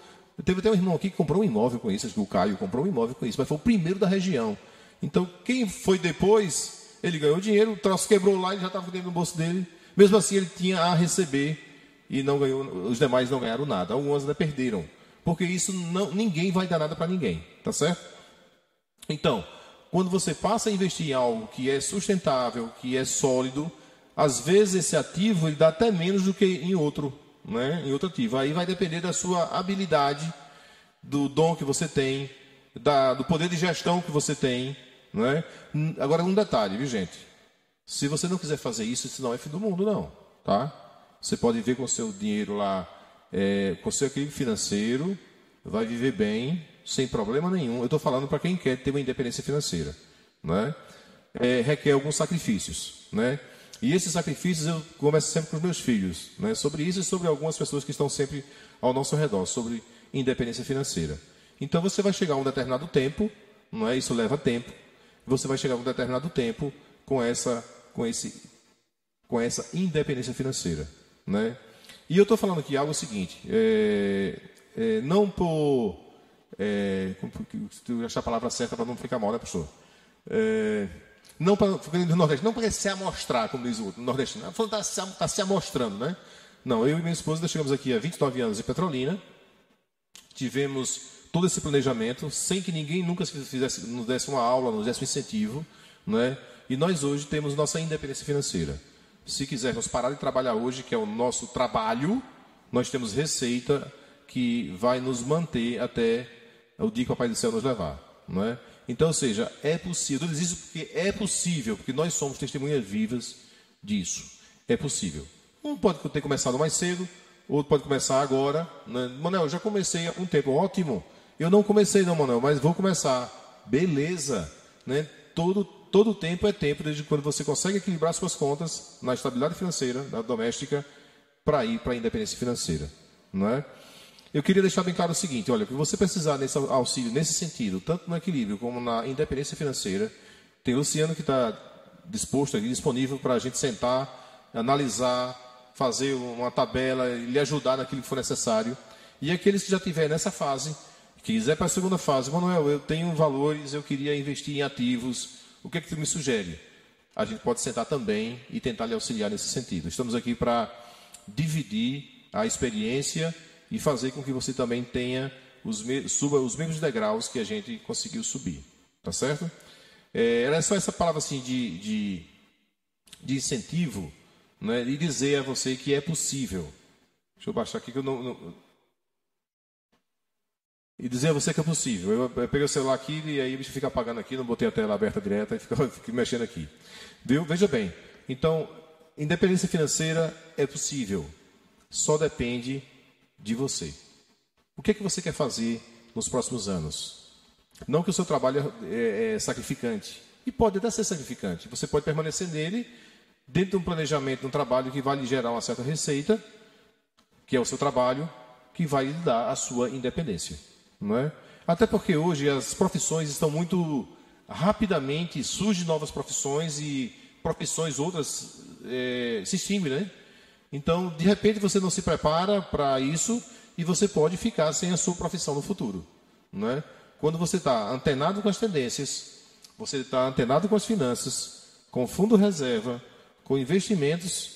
Teve até um irmão aqui que comprou um imóvel com isso, acho que o Caio comprou um imóvel com isso, mas foi o primeiro da região. Então, quem foi depois, ele ganhou dinheiro, o troço quebrou lá, ele já estava dentro do bolso dele. Mesmo assim, ele tinha a receber e não ganhou, os demais não ganharam nada. Alguns ainda perderam, porque isso não, ninguém vai dar nada para ninguém, tá certo? Então, quando você passa a investir em algo que é sustentável, que é sólido, às vezes esse ativo ele dá até menos do que em outro. Né, em outro ativo. Aí vai depender da sua habilidade, do dom que você tem, da, do poder de gestão que você tem, né? Agora um detalhe, viu gente, se você não quiser fazer isso, isso não é fim do mundo não, tá? Você pode viver com o seu dinheiro lá, é, com o seu equilíbrio financeiro, vai viver bem, sem problema nenhum. Eu estou falando para quem quer ter uma independência financeira, né? É, requer alguns sacrifícios, né? E esses sacrifícios eu começo sempre com os meus filhos, né? Sobre isso e sobre algumas pessoas que estão sempre ao nosso redor, sobre independência financeira. Então você vai chegar a um determinado tempo, não é? Isso leva tempo. Você vai chegar a um determinado tempo com essa, com esse, com essa independência financeira, né? E eu estou falando aqui algo seguinte, é, é, não por, é, se eu achar a palavra certa para não ficar mal, né, professor? É, Não para o Nordeste, não para se amostrar, como diz o outro, nordestino. Está se, tá se amostrando, né? Não, eu e minha esposa nós chegamos aqui há vinte e nove anos em Petrolina, tivemos todo esse planejamento, sem que ninguém nunca fizesse, nos desse uma aula, nos desse um incentivo, não é? E nós hoje temos nossa independência financeira. Se quisermos parar de trabalhar hoje, que é o nosso trabalho, nós temos receita que vai nos manter até o dia que o Papai do Céu nos levar, não é? Então, ou seja, é possível, eu digo isso porque é possível, porque nós somos testemunhas vivas disso, é possível. Um pode ter começado mais cedo, outro pode começar agora, né? Manuel, já comecei há um tempo, ótimo, eu não comecei não, Manuel, mas vou começar, beleza, né? Todo Todo tempo é tempo, desde quando você consegue equilibrar suas contas na estabilidade financeira, na doméstica, para ir para a independência financeira, não é? Eu queria deixar bem claro o seguinte, olha, que você precisar nesse auxílio, nesse sentido, tanto no equilíbrio como na independência financeira, tem o Luciano que está disposto aqui, disponível para a gente sentar, analisar, fazer uma tabela, lhe ajudar naquilo que for necessário. E aqueles que já estiverem nessa fase, que quiser para a segunda fase, Manuel, eu tenho valores, eu queria investir em ativos, o que é que tu me sugere? A gente pode sentar também e tentar lhe auxiliar nesse sentido. Estamos aqui para dividir a experiência e fazer com que você também tenha os suba os mesmos degraus que a gente conseguiu subir. Tá certo? É, era só essa palavra assim de, de, de incentivo, né? E dizer a você que é possível. Deixa eu baixar aqui que eu não... não... E dizer a você que é possível. Eu peguei o celular aqui e aí o bicho fica apagando aqui, não botei a tela aberta direta e fica, fica mexendo aqui. Viu? Veja bem. Então, independência financeira é possível. Só depende de você. O que é que você quer fazer nos próximos anos? Não que o seu trabalho é, é sacrificante. E pode até ser sacrificante. Você pode permanecer nele dentro de um planejamento, de um trabalho que vai lhe gerar uma certa receita, que é o seu trabalho, que vai lhe dar a sua independência. Não é? Até porque hoje as profissões estão muito rapidamente, surgem novas profissões e profissões outras é, se extinguem, né? Então, de repente, você não se prepara para isso e você pode ficar sem a sua profissão no futuro. Não é? Quando você está antenado com as tendências, você está antenado com as finanças, com fundo reserva, com investimentos,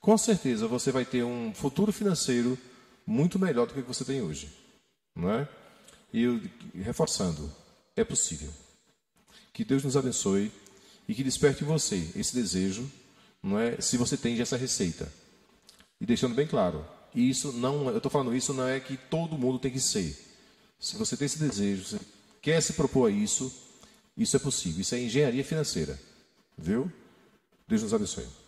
com certeza você vai ter um futuro financeiro muito melhor do que você tem hoje. Não é? E eu, reforçando, é possível. Que Deus nos abençoe e que desperte em você esse desejo, não é? Se você tem já essa receita. E deixando bem claro, isso não, eu estou falando isso não é que todo mundo tem que ser. Se você tem esse desejo, você quer se propor a isso, isso é possível. Isso é engenharia financeira. Viu? Deus nos abençoe.